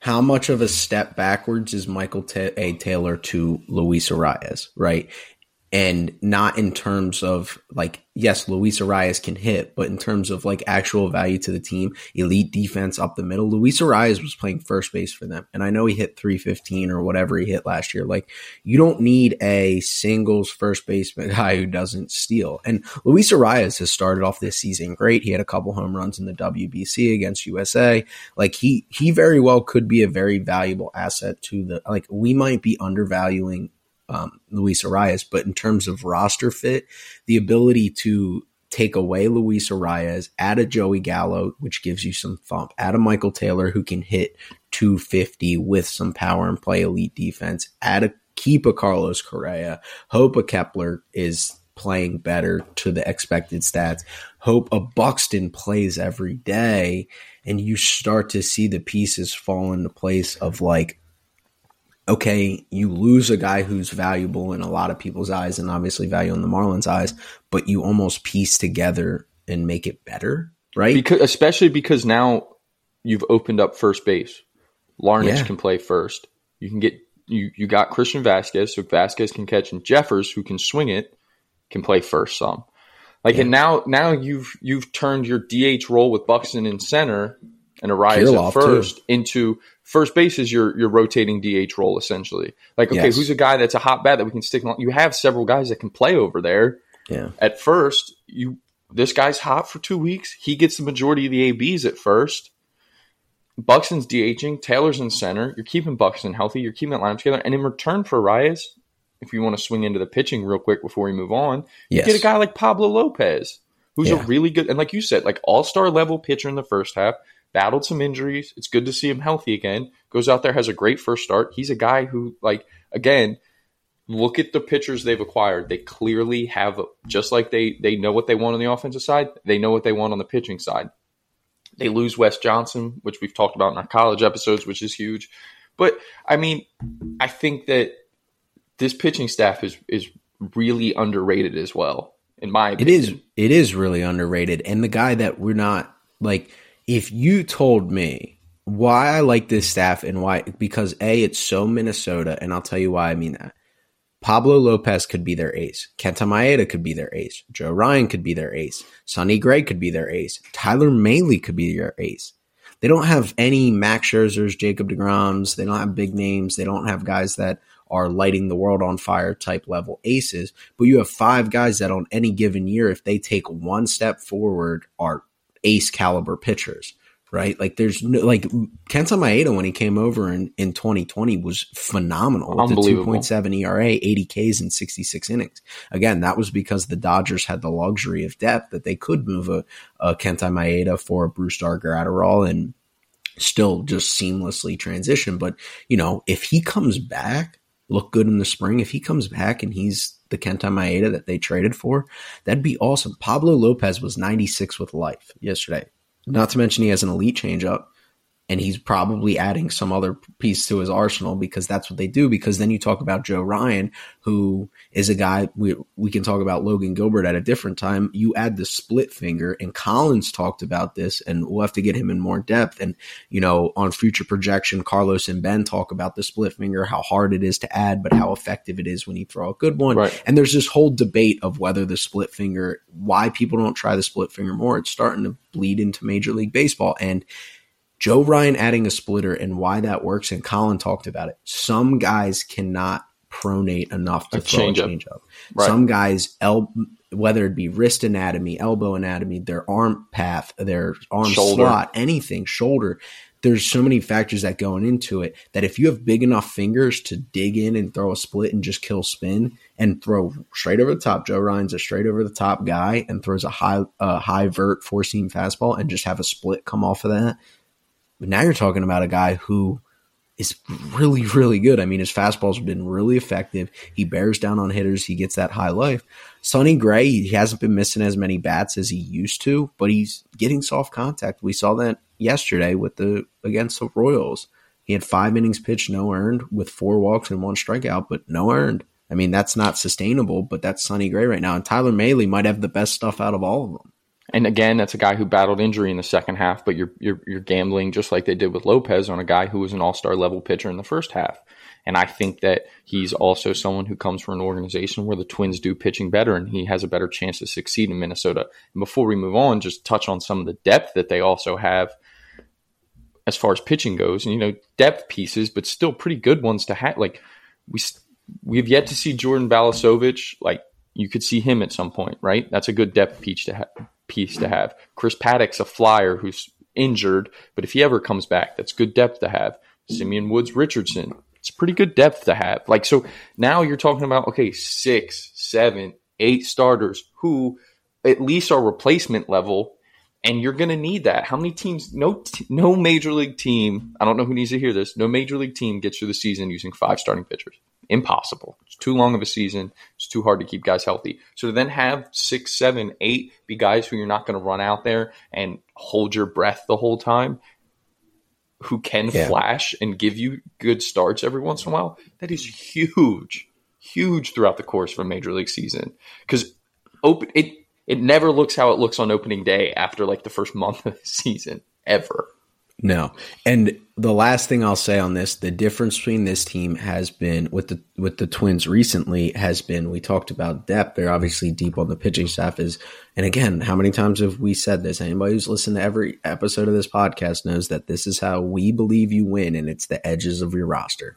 how much of a step backwards is Michael T- A. Taylor to Luis Arias, right? And not in terms of, like, yes, Luis Arias can hit, but in terms of, like, actual value to the team, elite defense up the middle. Luis Arias was playing first base for them. And I know he hit three fifteen or whatever he hit last year. Like, you don't need a singles first baseman guy who doesn't steal. And Luis Arias has started off this season great. He had a couple home runs in the W B C against U S A. Like, he, he very well could be a very valuable asset to the, like, we might be undervaluing Um, Luis Arias, but in terms of roster fit, the ability to take away Luis Arias, add a Joey Gallo, which gives you some thump, add a Michael Taylor who can hit two fifty with some power and play elite defense, add a keep a Carlos Correa, hope a Kepler is playing better to the expected stats, hope a Buxton plays every day, and you start to see the pieces fall into place of, like, okay, you lose a guy who's valuable in a lot of people's eyes and obviously value in the Marlins' eyes, but you almost piece together and make it better, right? Because, especially because now you've opened up first base. Larnach yeah. can play first. You can get you you got Christian Vasquez, so Vasquez can catch, and Jeffers, who can swing it, can play first some. Like yeah. and now now you've you've turned your D H role with Buxton in center and Arias at first too. into first base is your your rotating D H role, essentially. Like, okay, yes. who's a guy that's a hot bat that we can stick on? You have several guys that can play over there. Yeah. At first, you this guy's hot for two weeks. He gets the majority of the A Bs at first. Buxton's DHing. Taylor's in center. You're keeping Buxton healthy. You're keeping that lineup together. And in return for Arias, if you want to swing into the pitching real quick before we move on, yes. you get a guy like Pablo Lopez, who's yeah. a really good – and like you said, like all-star level pitcher in the first half – battled some injuries. It's good to see him healthy again. Goes out there, has a great first start. He's a guy who, like, again, look at the pitchers they've acquired. They clearly have, just like they they know what they want on the offensive side, they know what they want on the pitching side. They lose Wes Johnson, which we've talked about in our college episodes, which is huge. But, I mean, I think that this pitching staff is is really underrated as well, in my opinion. It is, it is really underrated. And the guy that we're not, like – if you told me why I like this staff and why, because A, it's so Minnesota, and I'll tell you why I mean that. Pablo Lopez could be their ace. Kenta Maeda could be their ace. Joe Ryan could be their ace. Sonny Gray could be their ace. Tyler Mahle could be their ace. They don't have any Max Scherzers, Jacob deGroms. They don't have big names. They don't have guys that are lighting the world on fire type level aces. But you have five guys that on any given year, if they take one step forward, are ace caliber pitchers, right? Like there's no, like Kenta Maeda when he came over in, in twenty twenty was phenomenal with the two point seven E R A, eighty Ks in sixty-six innings. Again, that was because the Dodgers had the luxury of depth that they could move a, a Kenta Maeda for a Bruce Darger Adderall and still just seamlessly transition. But, you know, if he comes back, look good in the spring, if he comes back and he's the Kenta Maeda that they traded for, that'd be awesome. Pablo Lopez was ninety-six with life yesterday. Not to mention he has an elite changeup, and he's probably adding some other piece to his arsenal because that's what they do. Because then you talk about Joe Ryan, who is a guy we we can talk about Logan Gilbert at a different time. You add the split finger, and Collins talked about this, and we'll have to get him in more depth. And, you know, on future projection, Carlos and Ben talk about the split finger, how hard it is to add, but how effective it is when you throw a good one. Right. And there's this whole debate of whether the split finger, why people don't try the split finger more. It's starting to bleed into Major League Baseball. And Joe Ryan adding a splitter and why that works, and Colin talked about it. Some guys cannot pronate enough to a throw change a changeup. Up. Right. Some guys, el- whether it be wrist anatomy, elbow anatomy, their arm path, their arm shoulder. slot, anything, shoulder, there's so many factors that go into it that if you have big enough fingers to dig in and throw a split and just kill spin and throw straight over the top, Joe Ryan's a straight over the top guy and throws a high, uh, high vert four seam fastball and just have a split come off of that. But now you're talking about a guy who is really, really good. I mean, his fastball's been really effective. He bears down on hitters. He gets that high life. Sonny Gray, he hasn't been missing as many bats as he used to, but he's getting soft contact. We saw that yesterday with the against the Royals. He had five innings pitched, no earned, with four walks and one strikeout, but no earned. I mean, that's not sustainable, but that's Sonny Gray right now. And Tyler Mahle might have the best stuff out of all of them. And again, that's a guy who battled injury in the second half, but you're, you're you're gambling just like they did with Lopez on a guy who was an all-star level pitcher in the first half. And I think that he's also someone who comes from an organization where the Twins do pitching better, and he has a better chance to succeed in Minnesota. And before we move on, just touch on some of the depth that they also have as far as pitching goes, and, you know, depth pieces, but still pretty good ones to have. Like we we've yet to see Jordan Balasovic. Like you could see him at some point, right? That's a good depth piece to have. piece to have. Chris Paddock's a flyer who's injured, but if he ever comes back, that's good depth to have. Simeon Woods Richardson, it's pretty good depth to have. Like, so now you're talking about, okay, six, seven, eight starters who at least are replacement level, and you're going to need that. How many teams, no, no major league team, I don't know who needs to hear this, no major league team gets through the season using five starting pitchers. Impossible. It's too long of a season. It's too hard to keep guys healthy. So to then have six, seven, eight be guys who you're not going to run out there and hold your breath the whole time, who can yeah. flash and give you good starts every once in a while, that is huge, huge throughout the course of a major league season. Because open it, it never looks how it looks on opening day after like the first month of the season, ever. No. And the last thing I'll say on this, the difference between this team has been with the with the Twins recently has been, we talked about depth. They're obviously deep on the pitching staff is, and again, how many times have we said this? Anybody who's listened to every episode of this podcast knows that this is how we believe you win, and it's the edges of your roster.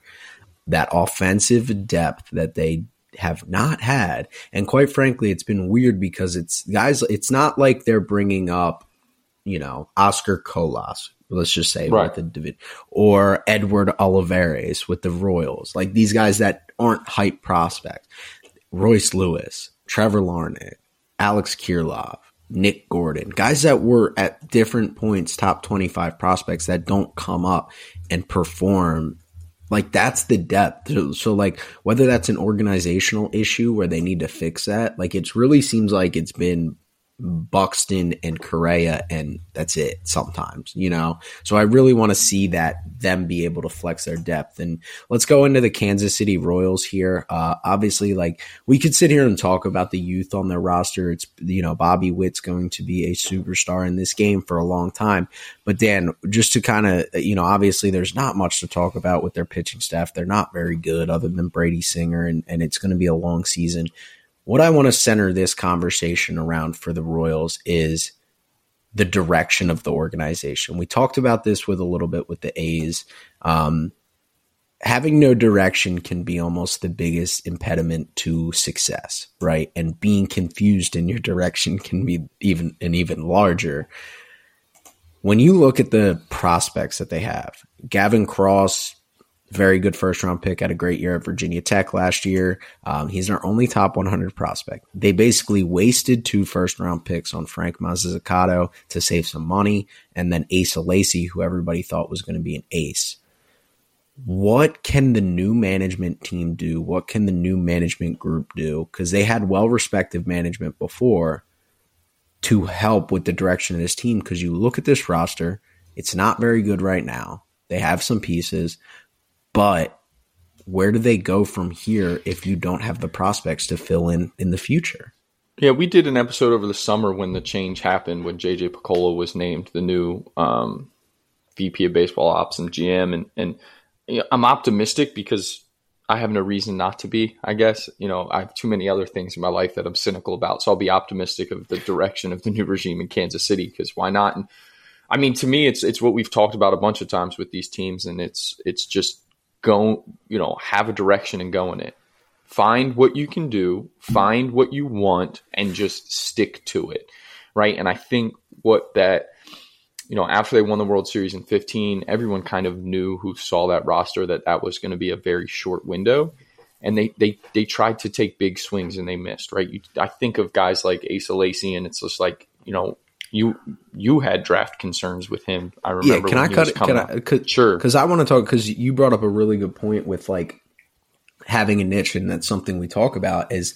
That offensive depth that they have not had. And quite frankly, it's been weird because it's guys, it's not like they're bringing up, you know, Oscar Colas, let's just say, right, with the, or Edward Olivares with the Royals, like these guys that aren't hype prospects. Royce Lewis, Trevor Larned, Alex Kirloff, Nick Gordon, guys that were at different points top twenty-five prospects that don't come up and perform. Like that's the depth. So like whether that's an organizational issue where they need to fix that, like it really seems like it's been Buxton and Correa, and that's it sometimes, you know? So I really want to see that them be able to flex their depth. And let's go into the Kansas City Royals here. Uh, obviously, like we could sit here and talk about the youth on their roster. It's, you know, Bobby Witt's going to be a superstar in this game for a long time. But Dan, just to kind of, you know, obviously there's not much to talk about with their pitching staff. They're not very good other than Brady Singer, and, and it's going to be a long season. What I want to center this conversation around for the Royals is the direction of the organization. We talked about this with a little bit with the A's. Um, having no direction can be almost the biggest impediment to success, right? And being confused in your direction can be even an even larger. When you look at the prospects that they have, Gavin Cross, very good first-round pick, had a great year at Virginia Tech last year. Um, he's our only top one hundred prospect. They basically wasted two first-round picks on Frank Mazzucato to save some money, and then Asa Lacy, who everybody thought was going to be an ace. What can the new management team do? What can the new management group do? Because they had well-respected management before to help with the direction of this team, because you look at this roster, it's not very good right now. They have some pieces. But where do they go from here if you don't have the prospects to fill in in the future? Yeah, we did an episode over the summer when the change happened, when J J Piccolo was named the new um, V P of Baseball Ops and G M. And, and you know, I'm optimistic because I have no reason not to be, I guess. You know, I have too many other things in my life that I'm cynical about. So I'll be optimistic of the direction of the new regime in Kansas City, because why not? And I mean, to me, it's it's what we've talked about a bunch of times with these teams, and it's it's just – go, you know, have a direction and go in it. Find what you can do, find what you want, and just stick to it, right? And I think what that, you know, after they won the World Series in fifteen, everyone kind of knew who saw that roster that that was going to be a very short window. And they they they tried to take big swings and they missed, right? You, I think of guys like Asa Lacy, and it's just like, you know, You you had draft concerns with him. I remember. Yeah, can when I cut? Can I, could, sure. Because I want to talk. Because you brought up a really good point with like having a niche, and that's something we talk about. Is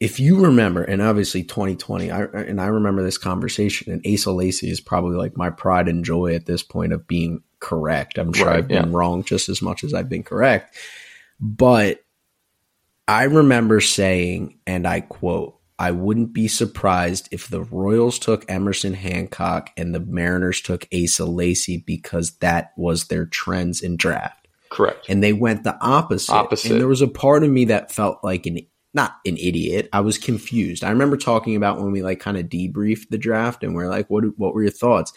if you remember, and obviously twenty twenty, I and I remember this conversation. And Asa Lacy is probably like my pride and joy at this point of being correct. I'm sure right, I've been yeah. wrong just as much as I've been correct. But I remember saying, and I quote, I wouldn't be surprised if the Royals took Emerson Hancock and the Mariners took Asa Lacy because that was their trends in draft. Correct. And they went the opposite. Opposite. And there was a part of me that felt like an not an idiot. I was confused. I remember talking about when we like kind of debriefed the draft and we're like, what what were your thoughts?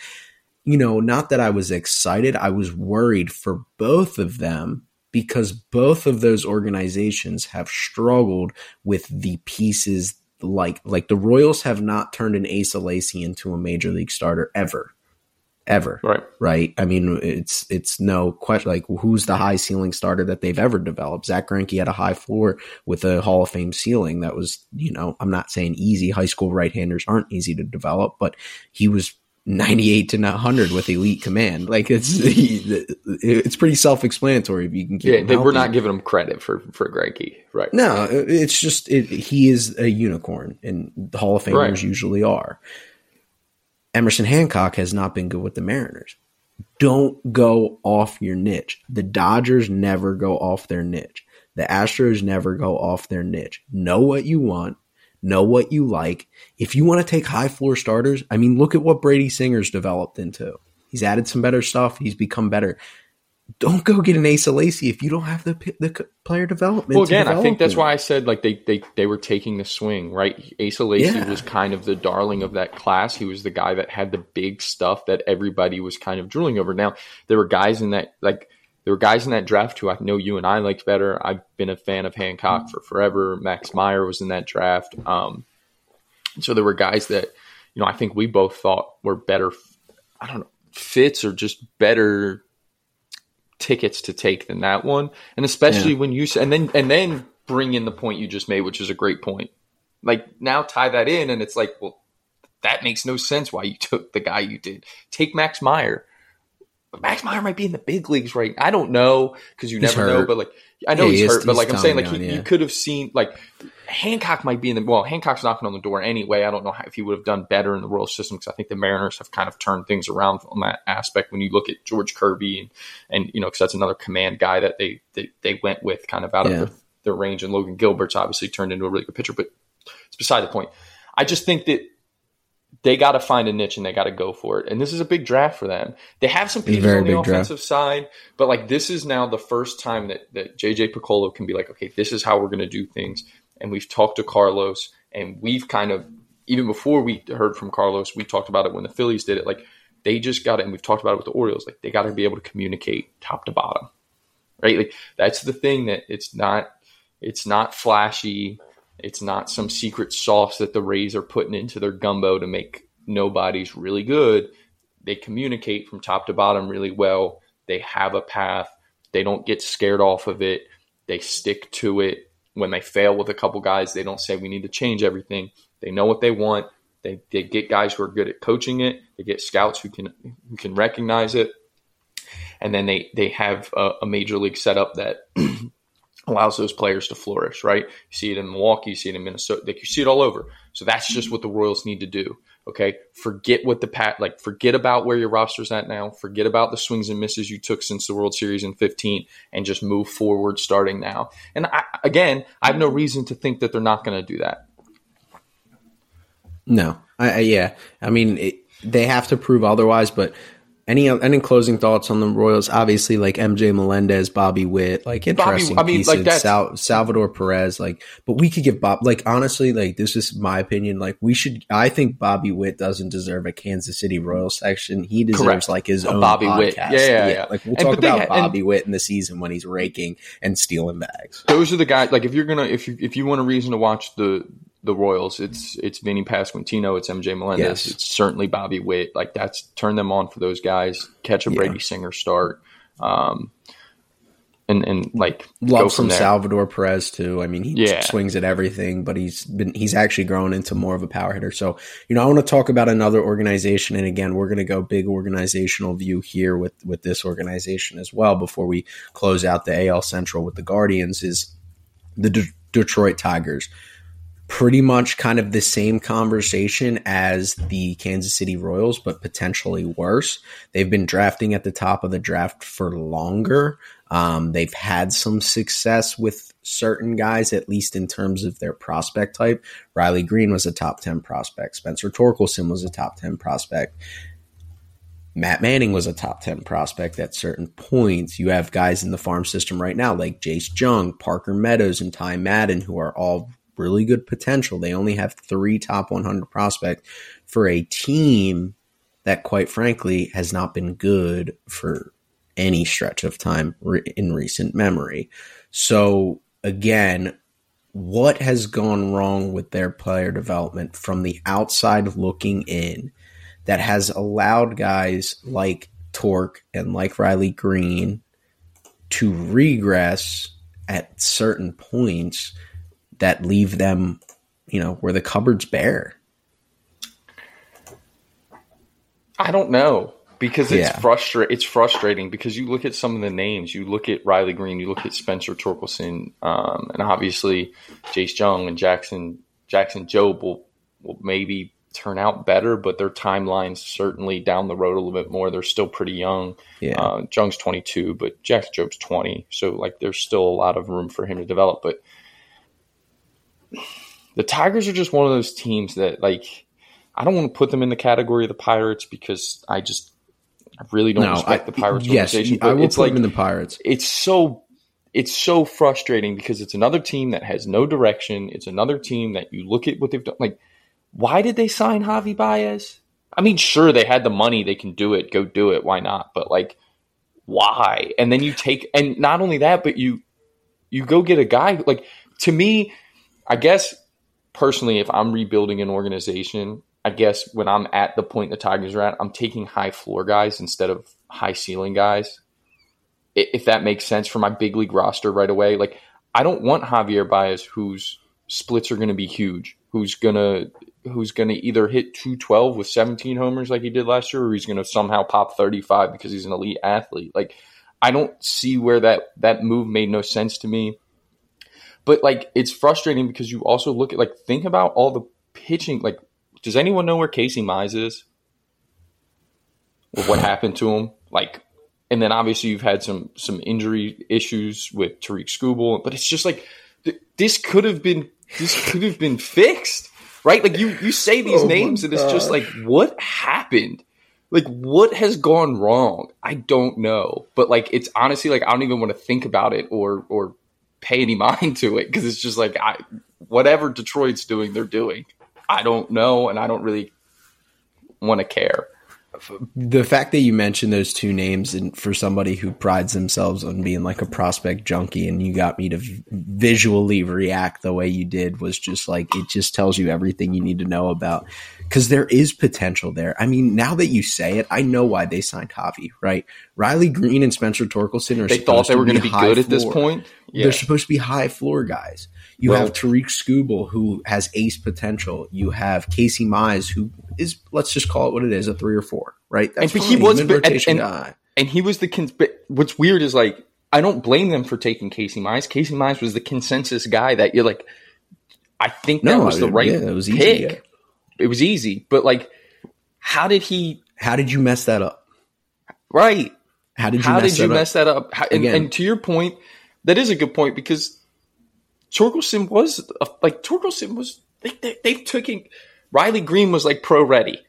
You know, not that I was excited. I was worried for both of them, because both of those organizations have struggled with the pieces. Like, like the Royals have not turned an Asa Lacy into a major league starter ever, ever. Right. Right. I mean, it's, it's no question. Like, who's the high ceiling starter that they've ever developed? Zach Greinke had a high floor with a Hall of Fame ceiling. That was, you know, I'm not saying easy. High school right-handers aren't easy to develop, but he was ninety-eight to one hundred with elite command. Like, it's it's pretty self-explanatory if you can keep yeah, him healthy. We're not giving him credit for for Greinke, right? No, it's just it, he is a unicorn, and the Hall of Famers right. usually are. Emerson Hancock has not been good with the Mariners. Don't go off your niche. The Dodgers never go off their niche. The Astros never go off their niche. Know what you want. Know what you like. If you want to take high floor starters, I mean, look at what Brady Singer's developed into. He's added some better stuff. He's become better. Don't go get an Asa Lacy if you don't have the the player development. Well, again, I think that's why I said like they they they were taking the swing, right? Asa Lacy yeah. was kind of the darling of that class. He was the guy that had the big stuff that everybody was kind of drooling over. Now there were guys in that like. There were guys in that draft who I know you and I liked better. I've been a fan of Hancock for forever. Max Meyer was in that draft. Um, so there were guys that, you know, I think we both thought were better, I don't know, fits or just better tickets to take than that one. And especially yeah. when you – and then and then bring in the point you just made, which is a great point. Like, now tie that in, and it's like, well, that makes no sense why you took the guy you did. Take Max Meyer. Max Meyer might be in the big leagues right now. I don't know because you he's never hurt. know. But like, I know yeah, he's, he's hurt. He's but like, I'm saying, like, down, he, yeah. you could have seen like Hancock might be in the well. Hancock's knocking on the door anyway. I don't know how, if he would have done better in the Royal system, because I think the Mariners have kind of turned things around on that aspect. When you look at George Kirby and, and you know, because that's another command guy that they they, they went with kind of out yeah. of their, their range. And Logan Gilbert's obviously turned into a really good pitcher, but it's beside the point. I just think that they got to find a niche and they got to go for it. And this is a big draft for them. They have some pieces on the offensive side, but like this is now the first time that, that J J Piccolo can be like, okay, this is how we're going to do things. And we've talked to Carlos, and we've kind of, even before we heard from Carlos, we talked about it when the Phillies did it. Like they just got it. And we've talked about it with the Orioles. Like they got to be able to communicate top to bottom, right? Like that's the thing that it's not, it's not flashy. It's not some secret sauce that the Rays are putting into their gumbo to make nobodies really good. They communicate from top to bottom really well. They have a path. They don't get scared off of it. They stick to it. When they fail with a couple guys, they don't say we need to change everything. They know what they want. They they get guys who are good at coaching it. They get scouts who can who can recognize it. And then they, they have a, a major league setup that – allows those players to flourish, right? You see it in Milwaukee, you see it in Minnesota, like you see it all over. So that's just what the Royals need to do, okay? Forget what the pat, like forget about where your roster's at now, forget about the swings and misses you took since the World Series in fifteen, and just move forward starting now. And I, again, I have no reason to think that they're not going to do that. No, I, I yeah, I mean it, they have to prove otherwise, but. Any any closing thoughts on the Royals? Obviously, like M J Melendez, Bobby Witt, like interesting Bobby, I mean, pieces, like that's- Sal- Salvador Perez, like. But we could give Bob, like honestly, like this is my opinion. Like we should, I think Bobby Witt doesn't deserve a Kansas City Royals section. He deserves Correct. Like his a own Bobby podcast. Witt. Yeah, yeah, yeah, yeah. Like we'll and, talk about they, Bobby and, Witt in the season when he's raking and stealing bags. Those are the guys. Like if you're gonna, if you if you want a reason to watch the. The Royals, it's it's Vinny Pasquantino, it's M J Melendez, yes. It's certainly Bobby Witt. Like that's turn them on for those guys. Catch a yeah. Brady Singer start, um, and and like love from there. Salvador Perez too. I mean, he yeah. swings at everything, but he's been he's actually grown into more of a power hitter. So you know, I want to talk about another organization, and again, we're going to go big organizational view here with with this organization as well before we close out the A L Central with the Guardians. Is the De- Detroit Tigers. Pretty much kind of the same conversation as the Kansas City Royals, but potentially worse. They've been drafting at the top of the draft for longer. Um, they've had some success with certain guys, at least in terms of their prospect type. Riley Green was a top ten prospect. Spencer Torkelson was a top ten prospect. Matt Manning was a top ten prospect at certain points. You have guys in the farm system right now like Jace Jung, Parker Meadows, and Ty Madden, who are all really good potential. They only have three top one hundred prospects for a team that, quite frankly, has not been good for any stretch of time in recent memory. So, again, what has gone wrong with their player development from the outside looking in that has allowed guys like Torque and like Riley Green to regress at certain points that leave them, you know, where the cupboard's bare? I don't know, because it's yeah. frustrating. It's frustrating because you look at some of the names. You look at Riley Green, you look at Spencer Torkelson, um, and obviously Jace Jung and Jackson Jackson Jobe will, will maybe turn out better, but their timeline's certainly down the road a little bit more. They're still pretty young. Yeah. Uh, Jung's twenty-two, but Jackson Jobe's twenty. So, like, there's still a lot of room for him to develop. But the Tigers are just one of those teams that, like, I don't want to put them in the category of the Pirates because I just I really don't no, respect I, the Pirates yes, organization. But I will it's put like, them in the Pirates. It's so it's so frustrating because it's another team that has no direction. It's another team that you look at what they've done. Like, why did they sign Javi Baez? I mean, sure, they had the money. They can do it. Go do it. Why not? But, like, why? And then you take – and not only that, but you you go get a guy. Like, to me, I guess personally, if I'm rebuilding an organization, I guess when I'm at the point the Tigers are at, I'm taking high floor guys instead of high ceiling guys, if that makes sense, for my big league roster right away. Like, I don't want Javier Baez, whose splits are going to be huge, who's going to – who's going to either hit two twelve with seventeen homers like he did last year, or he's going to somehow pop thirty-five because he's an elite athlete. Like, I don't see where that, that move made no sense to me. But, like, it's frustrating because you also look at, like, think about all the pitching. Like, does anyone know where Casey Mize is? Or what happened to him? Like, and then obviously you've had some, some injury issues with Tariq Skubal, but it's just like, th- this could have been, this could have been fixed. Right? Like, you, you say these oh names and it's gosh. just like, what happened? Like, what has gone wrong? I don't know. But, like, it's honestly, like, I don't even want to think about it or or pay any mind to it because it's just like, I, whatever Detroit's doing, they're doing. I don't know, and I don't really want to care. The fact that you mentioned those two names, and for somebody who prides themselves on being like a prospect junkie, and you got me to v- visually react the way you did, was just like, it just tells you everything you need to know about, because there is potential there. I mean, now that you say it, I know why they signed Javi, right? Riley Green and Spencer Torkelson are they thought they were going to be, be good at this point. Yeah. They're supposed to be high floor guys. You well, have Tariq Skubal, who has ace potential. You have Casey Mize, who is, let's just call it what it is, a three or four, right? That's and, but he was, but, and, and, and he was the – but what's weird is, like, I don't blame them for taking Casey Mize. Casey Mize was the consensus guy that you're like, I think that no, was I mean, the right yeah, that was easy, pick. Yeah. It was easy. But, like, how did he – how did you mess that up? Right. How did you, how mess, did that you mess that up? How, and, and to your point, that is a good point because Torkelson was – like, Torkelson was they, – they, they've taken – Riley Green was like pro ready.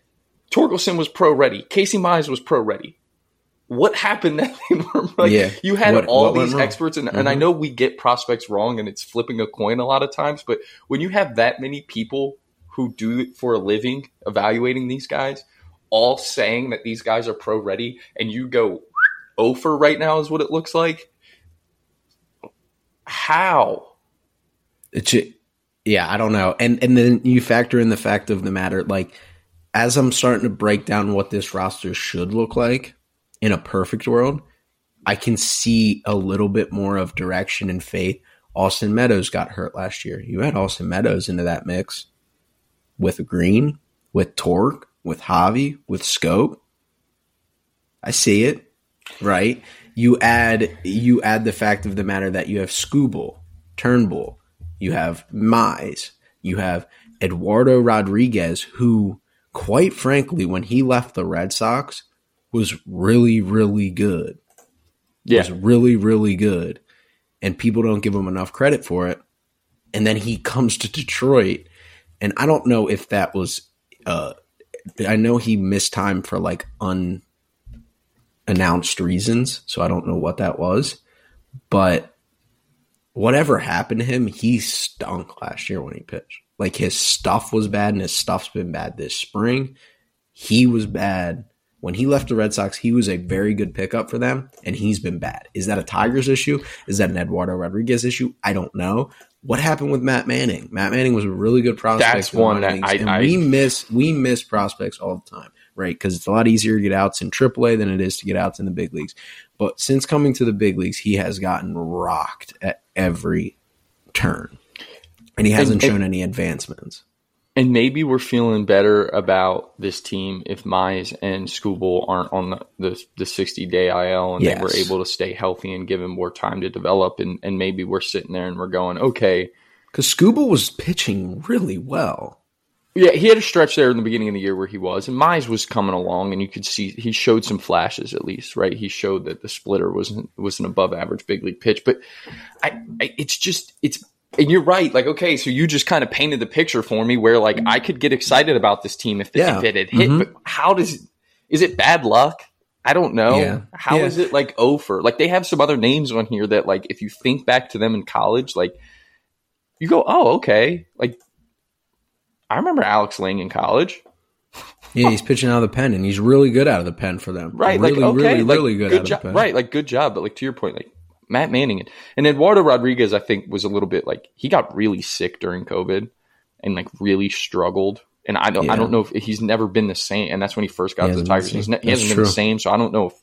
Torkelson was pro ready. Casey Mize was pro ready. What happened that they were like, yeah. you had what, all what these experts and, mm-hmm. and I know we get prospects wrong and it's flipping a coin a lot of times, but when you have that many people who do it for a living evaluating these guys, all saying that these guys are pro ready, and you go oh for right now is what it looks like. How? It's it. Yeah, I don't know. And and then you factor in the fact of the matter, like, as I'm starting to break down what this roster should look like in a perfect world, I can see a little bit more of direction and faith. Austin Meadows got hurt last year. You had Austin Meadows into that mix with Green, with Torque, with Javi, with Scope. I see it, right? You add, you add the fact of the matter that you have Skubal, Turnbull, you have Mize, you have Eduardo Rodriguez, who, quite frankly, when he left the Red Sox, was really, really good. yeah. was really, really good, and people don't give him enough credit for it. And then he comes to Detroit, and I don't know if that was uh, – I know he missed time for, like, unannounced reasons, so I don't know what that was. But whatever happened to him, he stunk last year when he pitched. Like, his stuff was bad, and his stuff's been bad this spring. He was bad. When he left the Red Sox, he was a very good pickup for them, and he's been bad. Is that a Tigers issue? Is that an Eduardo Rodriguez issue? I don't know. What happened with Matt Manning? Matt Manning was a really good prospect. That's one that I, I we miss. We miss prospects all the time, right? Because it's a lot easier to get outs in triple A than it is to get outs in the big leagues. But since coming to the big leagues, he has gotten rocked at every turn, and he hasn't and, shown any advancements. And maybe we're feeling better about this team if Mize and Skubal aren't on the, the, the sixty-day I L and yes. they were able to stay healthy and give him more time to develop. And, and maybe we're sitting there and we're going, okay. Because Skubal was pitching really well. Yeah, he had a stretch there in the beginning of the year where he was. And Mize was coming along, and you could see he showed some flashes at least, right? He showed that the splitter wasn't was an above-average big league pitch. But I, I it's just – it's. And you're right. Like, okay, so you just kind of painted the picture for me where, like, I could get excited about this team if, the, yeah. if it had hit. Mm-hmm. But how does – is it bad luck? I don't know. Yeah. How yeah. is it, like, over? Like, they have some other names on here that, like, if you think back to them in college, like, you go, oh, okay. Like, I remember Alex Lang in college. Yeah, he's pitching out of the pen, and he's really good out of the pen for them. Right. Really, like, okay. Really, like, really good, good out jo- of the pen. Right, like, good job. But, like, to your point, like, Matt Manning and Eduardo Rodriguez, I think, was a little bit like he got really sick during COVID and like really struggled. And I don't, yeah. I don't know if he's never been the same. And that's when he first got he to the Tigers. He's ne- he hasn't true. been the same, so I don't know if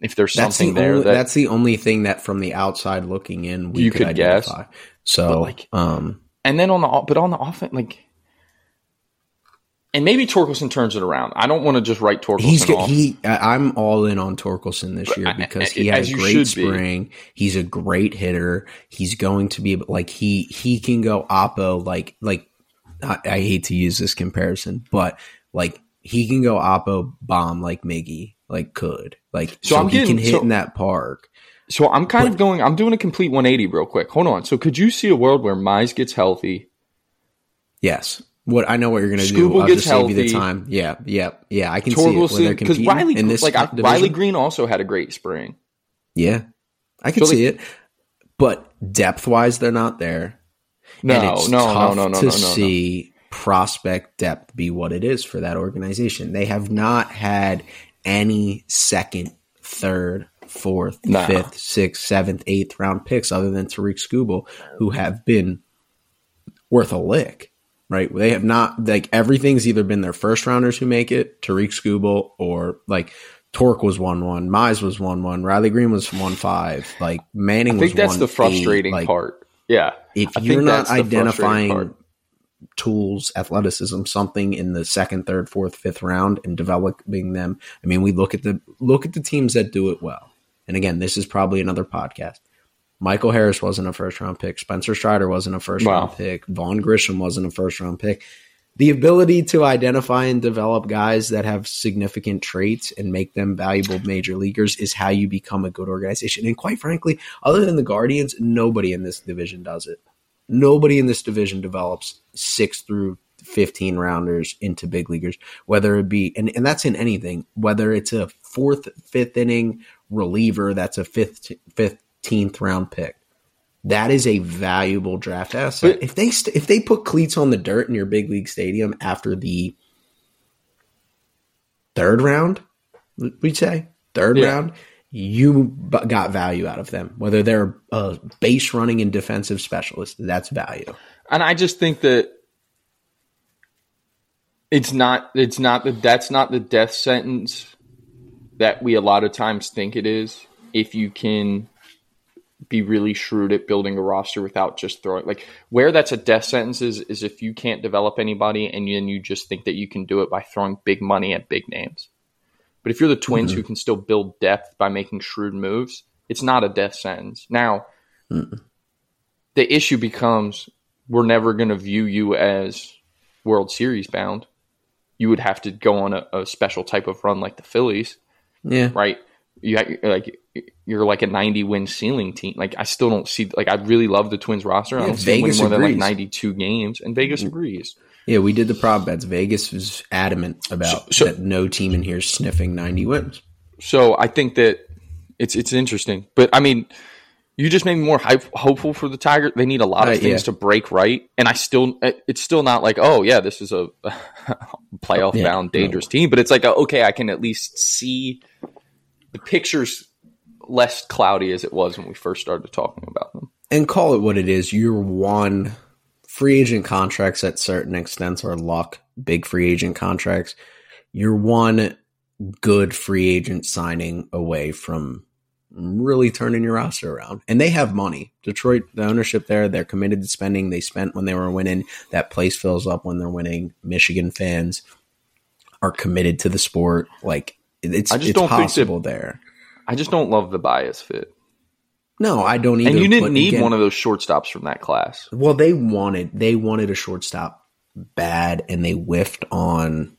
if there's that's something the there. Only, that, that's the only thing that from the outside looking in, we you could, could identify. Guess. So, like, um, and then on the but on the offense, like. And maybe Torkelson turns it around. I don't want to just write Torkelson He's, off. He, I'm all in on Torkelson this year because he had a great spring. Be. He's a great hitter. He's going to be like he he can go oppo like like I, I hate to use this comparison, but like he can go oppo bomb like Miggy like could like so, so I'm he getting, can hit so, in that park. So I'm kind but, of going. I'm doing a complete one eighty real quick. Hold on. So could you see a world where Mize gets healthy? Yes. What I know what you're going to do. I'll just healthy. Save you the time. Yeah, yeah, yeah. I can Torkelson, see it because Riley, in this like I, Riley Green, also had a great spring. Yeah, I can so see like, it, but depth wise, they're not there. No, and it's no, tough no, no, no, to no, no, see no. prospect depth be what it is for that organization. They have not had any second, third, fourth, nah. fifth, sixth, seventh, eighth round picks other than Tariq Skubal, who have been worth a lick. Right, they have not like everything's either been their first rounders who make it, Tariq Skubal, or like Torque was one one, Mize was one one, Riley Green was one five, like Manning. I think was that's one the frustrating eight. Like, part. Yeah, if I you're not identifying tools, athleticism, something in the second, third, fourth, fifth round, and developing them. I mean, we look at the look at the teams that do it well, and again, this is probably another podcast. Michael Harris wasn't a first-round pick. Spencer Strider wasn't a first-round wow. pick. Vaughn Grisham wasn't a first-round pick. The ability to identify and develop guys that have significant traits and make them valuable major leaguers is how you become a good organization. And quite frankly, other than the Guardians, nobody in this division does it. Nobody in this division develops six through fifteen rounders into big leaguers, whether it be, and, and that's in anything, whether it's a fourth, fifth inning reliever, that's a fifth, fifth, fifteenth round pick. That is a valuable draft asset. But if they st- if they put cleats on the dirt in your big league stadium after the third round, we'd say third yeah. round, you b- got value out of them. Whether they're a base running and defensive specialist, that's value. And I just think that it's not it's not the, that's not the death sentence that we a lot of times think it is. If you can be really shrewd at building a roster without just throwing, like where that's a death sentence is, is if you can't develop anybody and then you, you just think that you can do it by throwing big money at big names. But if you're the Twins mm-hmm. who can still build depth by making shrewd moves, it's not a death sentence. Now mm-hmm. the issue becomes we're never going to view you as World Series bound. You would have to go on a, a special type of run like the Phillies. Yeah. Right. you like you're like a ninety win ceiling team. Like I still don't see. Like I really love the Twins roster. Yeah, I don't Vegas see them win more agrees. than like ninety-two games, and Vegas agrees. Yeah, we did the prop bets. Vegas was adamant about so, so, that no team in here is sniffing ninety wins. So I think that it's it's interesting, but I mean, you just made me more hype, hopeful for the Tigers. They need a lot of uh, things yeah. to break right, and I still it's still not like oh yeah, this is a playoff yeah, bound dangerous no. team, but it's like okay, I can at least see. The picture's less cloudy as it was when we first started talking about them. And call it what it is. Year one, free agent contracts at certain extents are luck, big free agent contracts. You're one good free agent signing away from really turning your roster around. And they have money. Detroit, the ownership there, they're committed to spending. They spent when they were winning. That place fills up when they're winning. Michigan fans are committed to the sport. Like, It's, I just it's don't possible that, there. I just don't love the bias fit. No, I don't either. And you didn't need again, one of those shortstops from that class. Well, they wanted they wanted a shortstop bad, and they whiffed on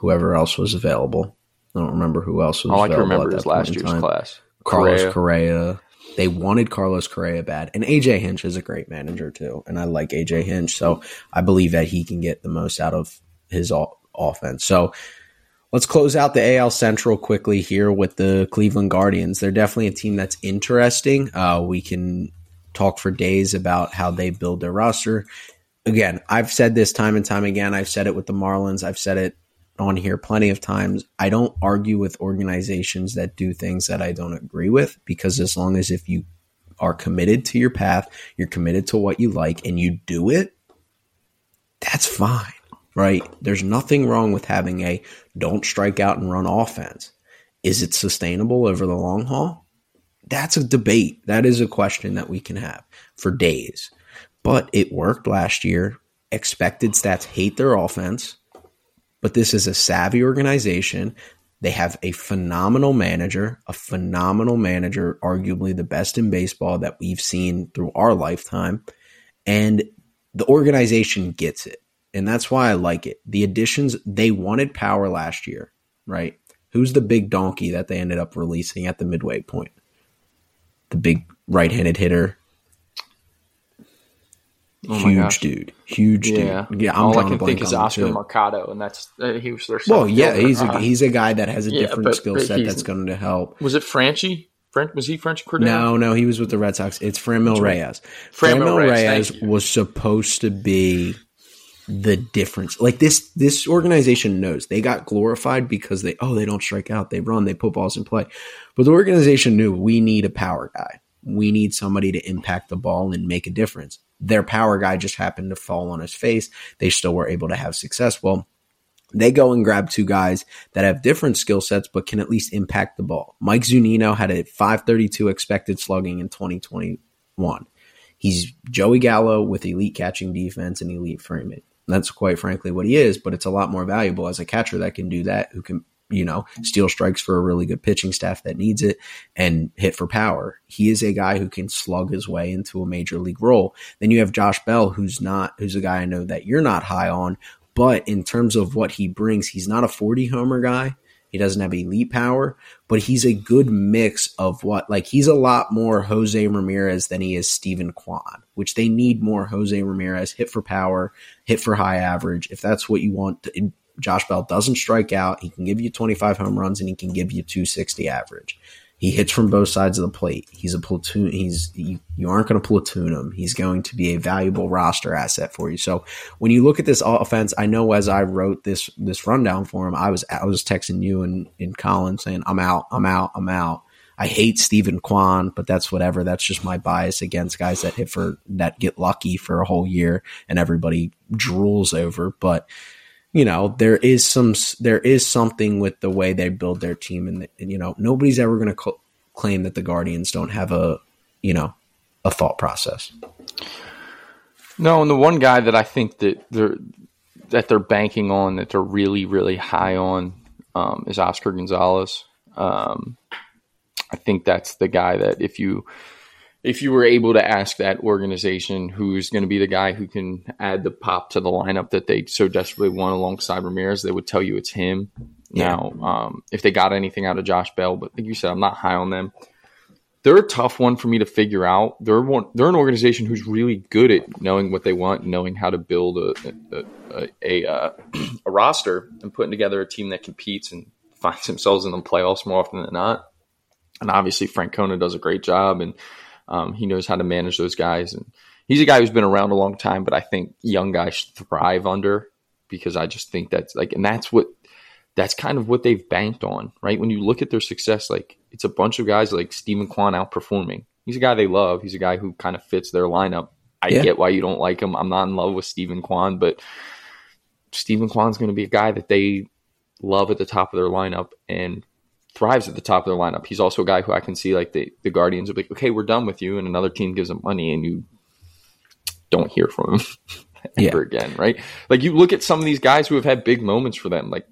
whoever else was available. I don't remember who else was All available. All I can remember is last year's time. class. Carlos Correa. Correa. They wanted Carlos Correa bad. And A J Hinch is a great manager, too. And I like A J Hinch. So I believe that he can get the most out of his all, offense. So let's close out the A L Central quickly here with the Cleveland Guardians. They're definitely a team that's interesting. Uh, we can talk for days about how they build their roster. Again, I've said this time and time again. I've said it with the Marlins. I've said it on here plenty of times. I don't argue with organizations that do things that I don't agree with, because as long as if you are committed to your path, you're committed to what you like, and you do it, that's fine. Right? There's nothing wrong with having a don't strike out and run offense. Is it sustainable over the long haul? That's a debate. That is a question that we can have for days. But it worked last year. Expected stats hate their offense. But this is a savvy organization. They have a phenomenal manager, a phenomenal manager, arguably the best in baseball that we've seen through our lifetime. And the organization gets it. And that's why I like it. The additions, they wanted power last year, right? Who's the big donkey that they ended up releasing at the midway point? The big right-handed hitter. Oh Huge my gosh. dude. Huge yeah. dude. Yeah, I'm All I can think is Oscar Mercado, and that's uh, he was their Well, yeah, he's a, he's a guy that has a yeah, different but, skill but set that's going to help. Was it Franchi? Was he French Cordero? No, no, he was with the Red Sox. It's Framil Reyes. Framil Reyes, Reyes was supposed to be the difference. Like this this organization knows they got glorified because they oh they don't strike out, they run, they put balls in play. But the organization knew we need a power guy. We need somebody to impact the ball and make a difference. Their power guy just happened to fall on his face. They still were able to have success. Well, they go and grab two guys that have different skill sets but can at least impact the ball. Mike Zunino had a five thirty-two expected slugging in twenty twenty-one. He's Joey Gallo with elite catching defense and elite framing. That's quite frankly what he is, but it's a lot more valuable as a catcher that can do that, who can, you know, steal strikes for a really good pitching staff that needs it and hit for power. He is a guy who can slug his way into a major league role. Then you have Josh Bell, who's not, who's a guy I know that you're not high on, but in terms of what he brings, he's not a forty homer guy. He doesn't have elite power, but he's a good mix of what, like he's a lot more Jose Ramirez than he is Steven Kwan, which they need more Jose Ramirez, hit for power, hit for high average. If that's what you want, Josh Bell doesn't strike out. He can give you twenty-five home runs and he can give you two sixty average. He hits from both sides of the plate. He's a platoon. He's you, you aren't going to platoon him. He's going to be a valuable roster asset for you. So when you look at this offense, I know as I wrote this this rundown for him, I was I was texting you and and Colin saying I'm out, I'm out, I'm out. I hate Steven Kwan, but that's whatever. That's just my bias against guys that hit for that get lucky for a whole year and everybody drools over, but. You know, there is some, there is something with the way they build their team, and, and you know, nobody's ever going to cl- claim that the Guardians don't have a, you know, a thought process. No, and the one guy that I think that they're that they're banking on, that they're really, really high on, um, is Oscar Gonzalez. Um, I think that's the guy that if you. If you were able to ask that organization who's going to be the guy who can add the pop to the lineup that they so desperately want alongside Ramirez, they would tell you it's him. Yeah. Now, um, if they got anything out of Josh Bell, but like you said, I'm not high on them. They're a tough one for me to figure out. They're one, they're an organization who's really good at knowing what they want, knowing how to build a a, a, a, a roster and putting together a team that competes and finds themselves in the playoffs more often than not. And obviously, Francona does a great job, and um, he knows how to manage those guys. And he's a guy who's been around a long time, but I think young guys thrive under, because I just think that's like, and that's what. That's kind of what they've banked on, right? When you look at their success, like it's a bunch of guys like Steven Kwan outperforming. He's a guy they love. He's a guy who kind of fits their lineup. I yeah. get why you don't like him. I'm not in love with Steven Kwan, but Steven Kwan's going to be a guy that they love at the top of their lineup and thrives at the top of their lineup. He's also a guy who I can see like the, the Guardians are like, okay, we're done with you. And another team gives him money and you don't hear from him ever yeah. again, right? Like you look at some of these guys who have had big moments for them, like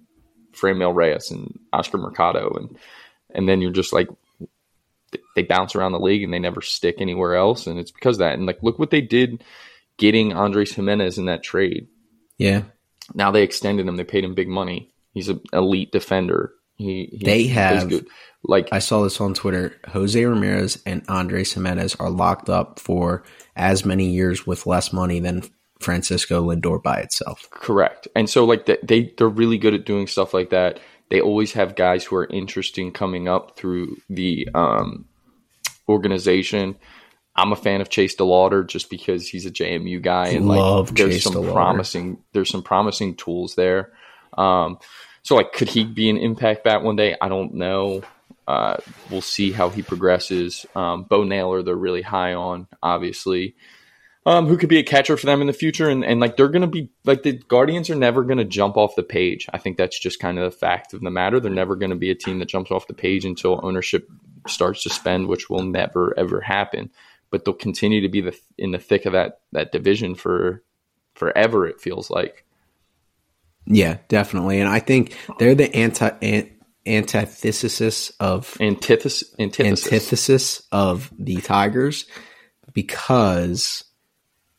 Framil Reyes and Oscar Mercado, and and then you're just like they bounce around the league and they never stick anywhere else, and it's because of that. And like look what they did getting Andrés Giménez in that trade. Yeah. Now they extended him. They paid him big money. He's an elite defender. He, he they have good. Like I saw this on Twitter. Jose Ramirez and Andrés Giménez are locked up for as many years with less money than Francisco Lindor by itself. Correct. And so like they, they they're really good at doing stuff like that. They always have guys who are interesting coming up through the um organization. I'm a fan of Chase DeLauder just because he's a J M U guy, and Love like there's Chase some DeLauder. promising there's some promising tools there. Um so like could he be an impact bat one day? I don't know. Uh we'll see how he progresses. Um Bo Naylor they're really high on, obviously. Um, who could be a catcher for them in the future. And, and like, they're going to be like the Guardians are never going to jump off the page. I think that's just kind of the fact of the matter. They're never going to be a team that jumps off the page until ownership starts to spend, which will never, ever happen, but they'll continue to be the, in the thick of that, that division for forever. It feels like. Yeah, definitely. And I think they're the anti an, antithesis of antithesis, antithesis, antithesis of the Tigers, because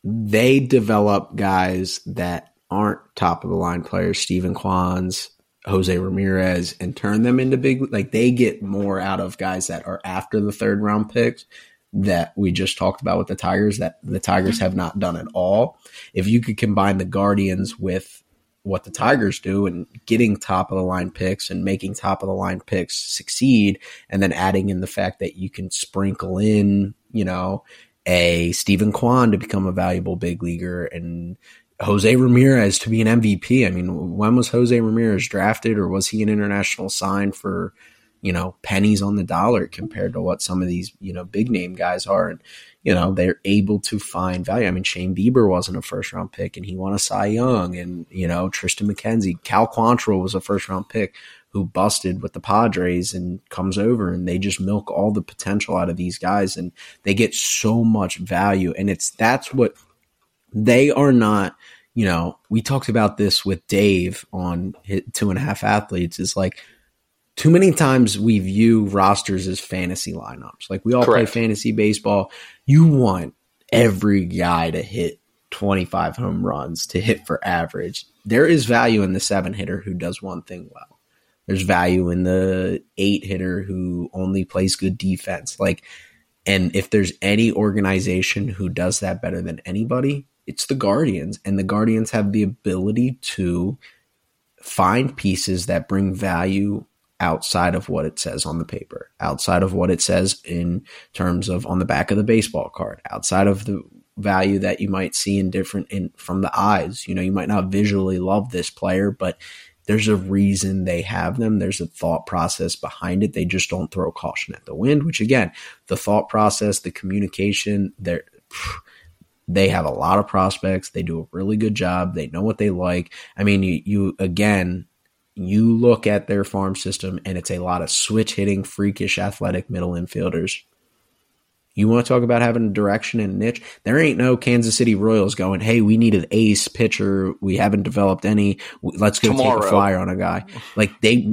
they develop guys that aren't top of the line players, Steven Kwan's, Jose Ramirez, and turn them into big. Like they get more out of guys that are after the third round picks that we just talked about with the Tigers, that the Tigers have not done at all. If you could combine the Guardians with what the Tigers do and getting top of the line picks and making top of the line picks succeed, and then adding in the fact that you can sprinkle in, you know, a Steven Kwan to become a valuable big leaguer and Jose Ramirez to be an M V P. I mean, when was Jose Ramirez drafted, or was he an international sign for, you know, pennies on the dollar compared to what some of these, you know, big name guys are? And, you know, they're able to find value. I mean, Shane Bieber wasn't a first round pick and he won a Cy Young, and, you know, Tristan McKenzie, Cal Quantrill was a first round pick who busted with the Padres and comes over, and they just milk all the potential out of these guys and they get so much value. And it's, that's what they are not, you know, we talked about this with Dave on Two and a Half Athletes. It's like too many times we view rosters as fantasy lineups. Like we all Correct. play fantasy baseball. You want every guy to hit twenty-five home runs, to hit for average. There is value in the seven hitter who does one thing well. There's value in the eight hitter who only plays good defense. Like, and if there's any organization who does that better than anybody, it's the Guardians. And the Guardians have the ability to find pieces that bring value outside of what it says on the paper, outside of what it says in terms of on the back of the baseball card, outside of the value that you might see in different in from the eyes. You know, you might not visually love this player, but there's a reason they have them. There's a thought process behind it. They just don't throw caution at the wind, which again, the thought process, the communication, they're, they have a lot of prospects. They do a really good job. They know what they like. I mean, you, you again, you look at their farm system and it's a lot of switch hitting, freakish, athletic middle infielders. You want to talk about having a direction and a niche? There ain't no Kansas City Royals going, hey, we need an ace pitcher. We haven't developed any. Let's go Tomorrow. take a flyer on a guy. Like they,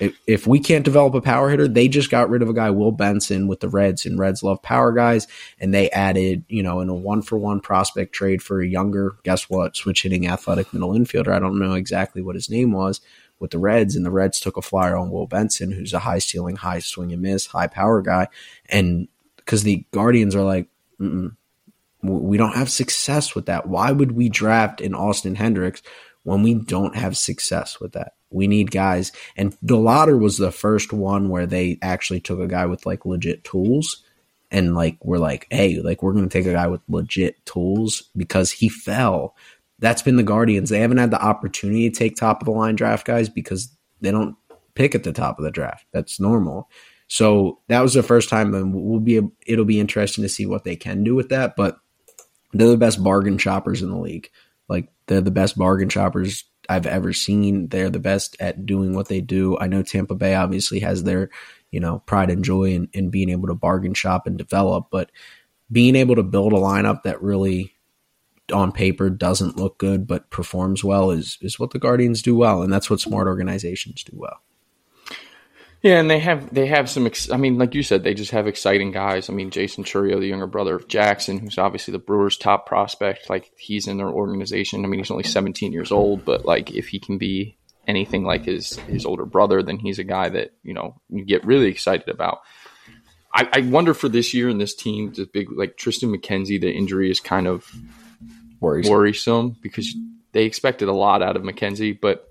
if, if we can't develop a power hitter, they just got rid of a guy, Will Benson, with the Reds, and Reds love power guys. And they added, you know, in a one for one prospect trade for a younger, guess what, switch hitting athletic middle infielder. I don't know exactly what his name was, with the Reds, and the Reds took a flyer on Will Benson, who's a high ceiling, high swing and miss, high power guy. And because the Guardians are like, mm-mm, we don't have success with that. Why would we draft an Austin Hendricks when we don't have success with that? We need guys. And DeLotter was the first one where they actually took a guy with like legit tools. And like, we're like, hey, like we're going to take a guy with legit tools because he fell. That's been the Guardians. They haven't had the opportunity to take top of the line draft guys because they don't pick at the top of the draft. That's normal. So that was the first time, and we'll be, it'll be interesting to see what they can do with that. But they're the best bargain shoppers in the league. Like, they're the best bargain shoppers I've ever seen. They're the best at doing what they do. I know Tampa Bay obviously has their, you know, pride and joy in, in being able to bargain shop and develop, but being able to build a lineup that really on paper doesn't look good but performs well is is what the Guardians do well, and that's what smart organizations do well. Yeah, and they have they have some ex- – I mean, like you said, they just have exciting guys. I mean, Jason Churio, the younger brother of Jackson, who's obviously the Brewers' top prospect, like he's in their organization. I mean, he's only seventeen years old, but like if he can be anything like his his older brother, then he's a guy that, you know, you get really excited about. I, I wonder for this year and this team, the big – like Tristan McKenzie, the injury is kind of worrisome. worrisome because they expected a lot out of McKenzie. But,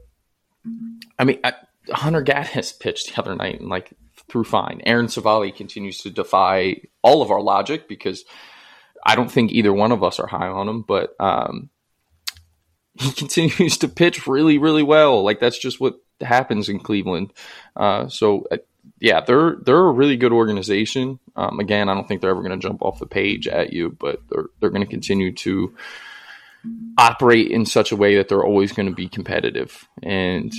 I mean – Hunter Gaddis pitched the other night and like threw fine. Aaron Savali continues to defy all of our logic because I don't think either one of us are high on him, but um, he continues to pitch really, really well. Like that's just what happens in Cleveland. Uh, so uh, yeah, they're, they're a really good organization. Um, again, I don't think they're ever going to jump off the page at you, but they're, they're going to continue to operate in such a way that they're always going to be competitive. And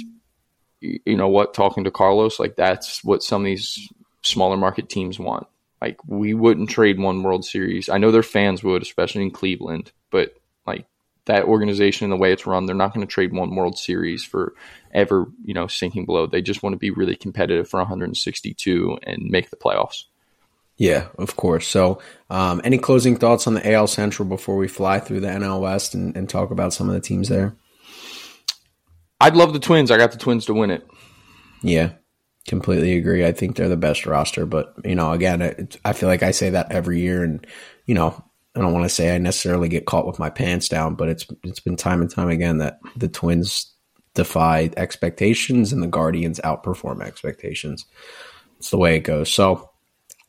you know what, talking to Carlos, like that's what some of these smaller market teams want. Like we wouldn't trade one World Series. I know their fans would, especially in Cleveland, but like that organization and the way it's run, they're not going to trade one World Series for ever, you know, sinking below. They just want to be really competitive for one hundred sixty-two and make the playoffs. Yeah, of course. So um, any closing thoughts on the A L Central before we fly through the N L West and, and talk about some of the teams there? I'd love the Twins. I got the Twins to win it. Yeah, completely agree. I think they're the best roster. But, you know, again, it, I feel like I say that every year. And, you know, I don't want to say I necessarily get caught with my pants down, but it's it's been time and time again that the Twins defy expectations and the Guardians outperform expectations. It's the way it goes. So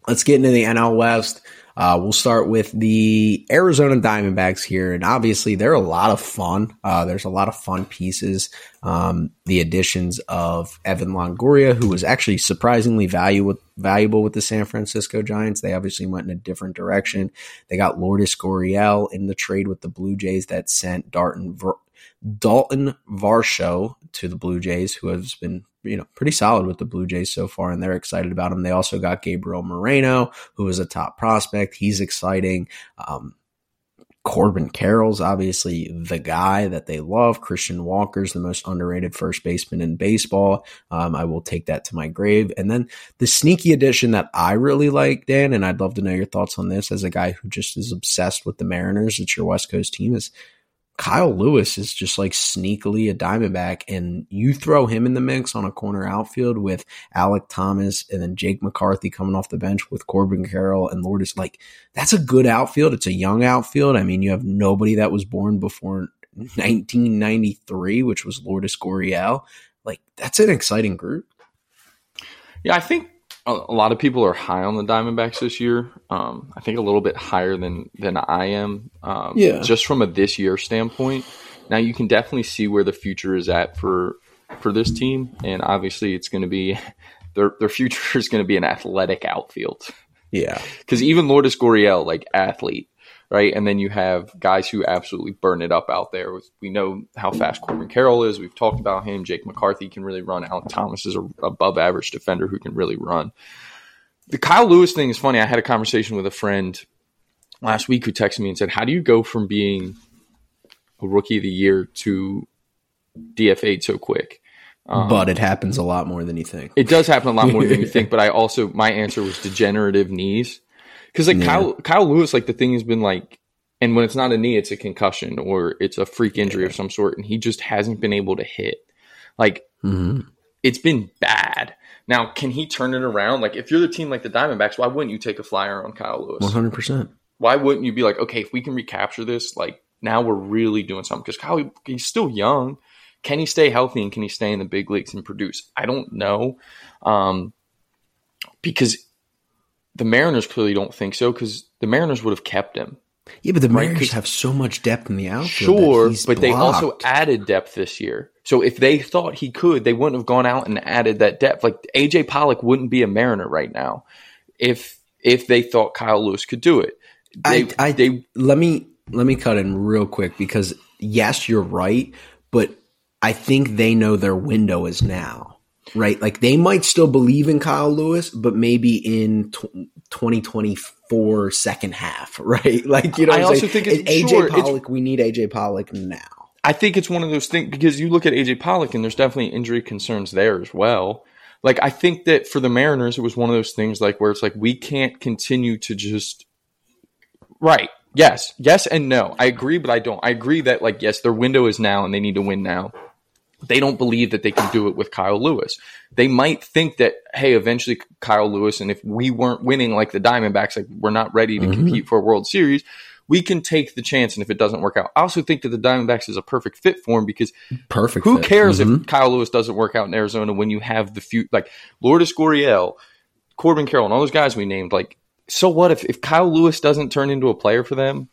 let's get into the N L West. Uh, we'll start with the Arizona Diamondbacks here, and obviously they're a lot of fun. Uh, there's a lot of fun pieces. Um, the additions of Evan Longoria, who was actually surprisingly valuable valuable with the San Francisco Giants. They obviously went in a different direction. They got Lourdes Gurriel in the trade with the Blue Jays that sent Darton Ver- Dalton Varsho to the Blue Jays, who has been, you know, pretty solid with the Blue Jays so far, and they're excited about him. They also got Gabriel Moreno, who is a top prospect. He's exciting. Um, Corbin Carroll's obviously the guy that they love. Christian Walker's the most underrated first baseman in baseball. Um, I will take that to my grave. And then the sneaky addition that I really like, Dan, and I'd love to know your thoughts on this as a guy who just is obsessed with the Mariners. It's your West Coast team, is Kyle Lewis is just like sneakily a Diamondback, and you throw him in the mix on a corner outfield with Alec Thomas and then Jake McCarthy coming off the bench with Corbin Carroll and Lourdes. Like, that's a good outfield. It's a young outfield. I mean, you have nobody that was born before nineteen ninety-three, which was Lourdes Gurriel. Like, that's an exciting group. Yeah, I think a lot of people are high on the Diamondbacks this year. Um, I think a little bit higher than than I am. Um, yeah. Just from a this year standpoint. Now you can definitely see where the future is at for for this team, and obviously it's going to be their their future is going to be an athletic outfield. Yeah, because even Lourdes Gurriel, like athlete, right? And then you have guys who absolutely burn it up out there. With, we know how fast Corbin Carroll is. We've talked about him. Jake McCarthy can really run. Alec Thomas is an above-average defender who can really run. The Kyle Lewis thing is funny. I had a conversation with a friend last week who texted me and said, how do you go from being a rookie of the year to D F A'd so quick? Um, but it happens a lot more than you think. It does happen a lot more than you think, but I also – my answer was degenerative knees. Because like yeah. Kyle, Kyle Lewis, like the thing has been like, and when it's not a knee, it's a concussion or it's a freak injury yeah. of some sort, and he just hasn't been able to hit. Like Mm-hmm. It's been bad. Now, can he turn it around? Like, if you're the team like the Diamondbacks, why wouldn't you take a flyer on Kyle Lewis? one hundred percent. Why wouldn't you be like, okay, if we can recapture this, like, now we're really doing something? Because Kyle, he's still young. Can he stay healthy and can he stay in the big leagues and produce? I don't know. Um, because the Mariners clearly don't think so, because the Mariners would have kept him. Yeah, but the right? Mariners have so much depth in the outfield. Sure, but blocked. They also added depth this year. So if they thought he could, they wouldn't have gone out and added that depth. Like, A J Pollock wouldn't be a Mariner right now if if they thought Kyle Lewis could do it. They, I, I, they let me let me cut in real quick, because yes, you're right, but I think they know their window is now, right? Like, they might still believe in Kyle Lewis, but maybe in t- twenty twenty-four second half, right? Like, you know, I also like, think it's A J sure, Pollock. It's, we need A J Pollock now. I think it's one of those things, because you look at A J Pollock and there's definitely injury concerns there as well. Like, I think that for the Mariners, it was one of those things like where it's like, we can't continue to just – right. Yes. Yes and no. I agree, but I don't. I agree that, like, yes, their window is now and they need to win now. They don't believe that they can do it with Kyle Lewis. They might think that, hey, eventually Kyle Lewis, and if we weren't winning like the Diamondbacks, like, we're not ready to mm-hmm. compete for a World Series – we can take the chance, and if it doesn't work out. I also think that the Diamondbacks is a perfect fit for him, because perfect who fit. cares mm-hmm. if Kyle Lewis doesn't work out in Arizona when you have the few, like Lourdes Gurriel, Corbin Carroll, and all those guys we named. Like, so what if, if Kyle Lewis doesn't turn into a player for them?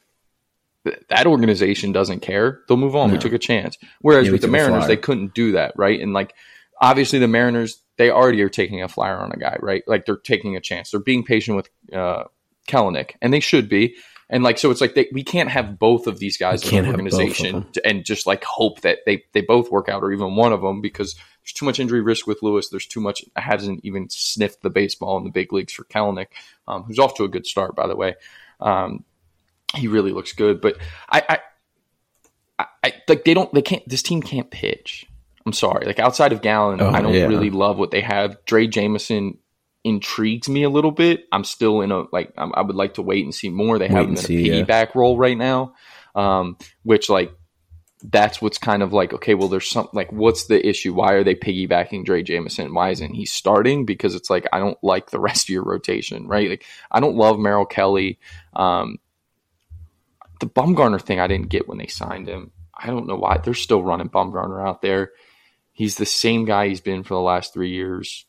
Th- that organization doesn't care. They'll move on. No. We took a chance. Whereas yeah, with the Mariners, they couldn't do that, right? And like, obviously the Mariners, they already are taking a flyer on a guy, right? Like, they're taking a chance. They're being patient with uh, Kelenic, and they should be. And like, so it's like, they, we can't have both of these guys in the organization and just like hope that they, they both work out, or even one of them, because there's too much injury risk with Lewis. There's too much, hasn't even sniffed the baseball in the big leagues for Kelenic, um, who's off to a good start, by the way. Um, he really looks good, but I, I, I, like they don't, they can't, this team can't pitch. I'm sorry. Like, outside of Gallen, oh, I don't yeah. really love what they have. Dre Jameson intrigues me a little bit. I'm still in a like I'm, I would like to wait and see more. They have him in a piggyback yeah. role right now, um which like that's what's kind of like, okay, well, there's something like, what's the issue? Why are they piggybacking Dre Jameson? Why isn't he starting? Because it's like, I don't like the rest of your rotation, right? Like, I don't love Merrill Kelly. Um the Bumgarner thing I didn't get when they signed him. I don't know why they're still running Bumgarner out there. He's the same guy he's been for the last three years.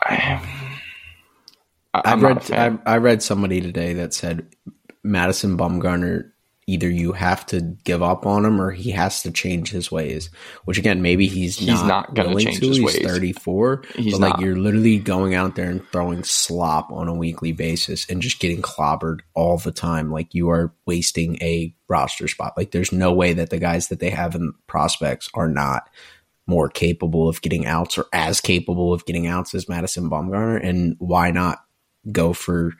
I, I read I, I read somebody today that said Madison Bumgarner, either you have to give up on him or he has to change his ways. Which again, maybe he's, he's not, not going to change his he's ways. He's thirty-four. He's but not. Like, you're literally going out there and throwing slop on a weekly basis and just getting clobbered all the time. Like, you are wasting a roster spot. Like, there's no way that the guys that they have in prospects are not more capable of getting outs, or as capable of getting outs as Madison Bumgarner. And why not go for,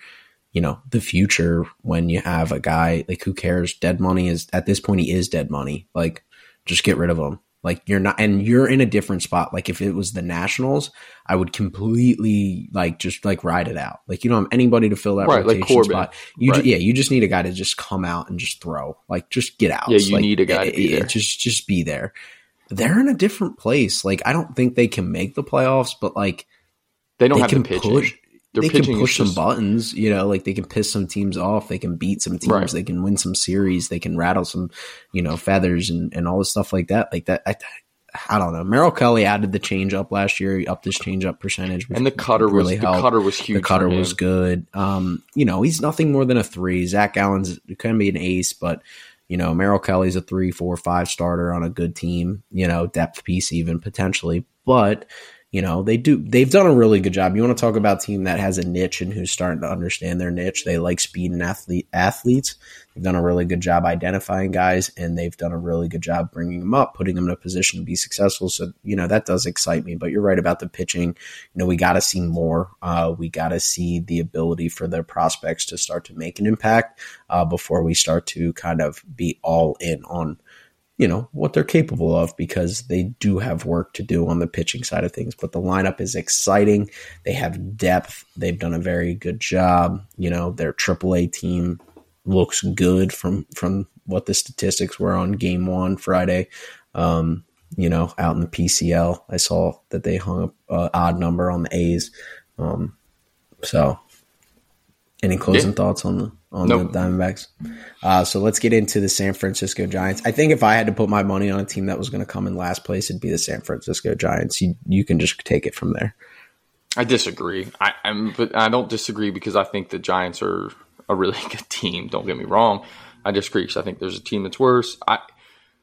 you know, the future when you have a guy like, who cares? Dead money is at this point, he is dead money. Like, just get rid of him. Like, you're not, and you're in a different spot. Like, if it was the Nationals, I would completely like, just like ride it out. Like, you don't have anybody to fill that right, rotation like Corbin, spot. You right. ju- yeah, you just need a guy to just come out and just throw, like, just get out. Yeah, you like, need a guy it, to be there. It, just, just be there. They're in a different place. Like, I don't think they can make the playoffs, but like they don't they have to pitch. Push, they can push some just... buttons, you know, like they can piss some teams off. They can beat some teams. Right. They can win some series. They can rattle some, you know, feathers and, and all this stuff like that. Like that. I, I don't know. Merrill Kelly added the change up last year. He upped his change up percentage. And the cutter really was, helped. the cutter was huge. The cutter was good. Um, you know, he's nothing more than a three. Zach Allen's can be an ace, but you know, Merrill Kelly's a three, four, five starter on a good team, you know, depth piece even potentially. But, you know, they do, they've done a really good job. You want to talk about a team that has a niche and who's starting to understand their niche. They like speed and athlete athletes. They've done a really good job identifying guys, and they've done a really good job bringing them up, putting them in a position to be successful. So, you know, that does excite me, but you're right about the pitching. You know, we got to see more. Uh, we got to see the ability for their prospects to start to make an impact uh, before we start to kind of be all in on, you know, what they're capable of, because they do have work to do on the pitching side of things. But the lineup is exciting. They have depth. They've done a very good job. You know, their triple A team looks good from, from what the statistics were on game one Friday. Um, you know, out in the P C L. I saw that they hung an odd number on the A's. Um, so any closing yeah. thoughts on the on nope. the Diamondbacks? Uh, so let's get into the San Francisco Giants. I think if I had to put my money on a team that was going to come in last place, it'd be the San Francisco Giants. You, you can just take it from there. I disagree. I, I'm, but I don't disagree because I think the Giants are a really good team. Don't get me wrong. I disagree because I think there's a team that's worse. I,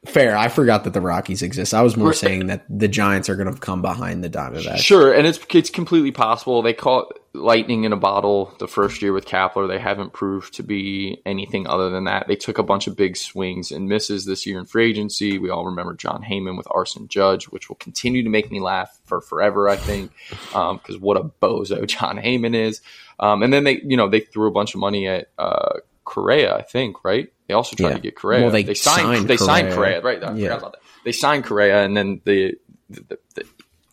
Fair. I forgot that the Rockies exist. I was more saying that the Giants are going to come behind the Diamondbacks. Sure, and it's it's completely possible. They caught lightning in a bottle the first year with Kepler. They haven't proved to be anything other than that. They took a bunch of big swings and misses this year in free agency. We all remember John Heyman with Arson Judge, which will continue to make me laugh for forever, I think, because um, what a bozo John Heyman is. Um, and then they, you know, they threw a bunch of money at uh, Correa, I think, right? They also tried yeah. to get Correa. Well, they, they signed, signed they Correa. signed Correa, right? I yeah. forgot about that. They signed Correa, and then the the, the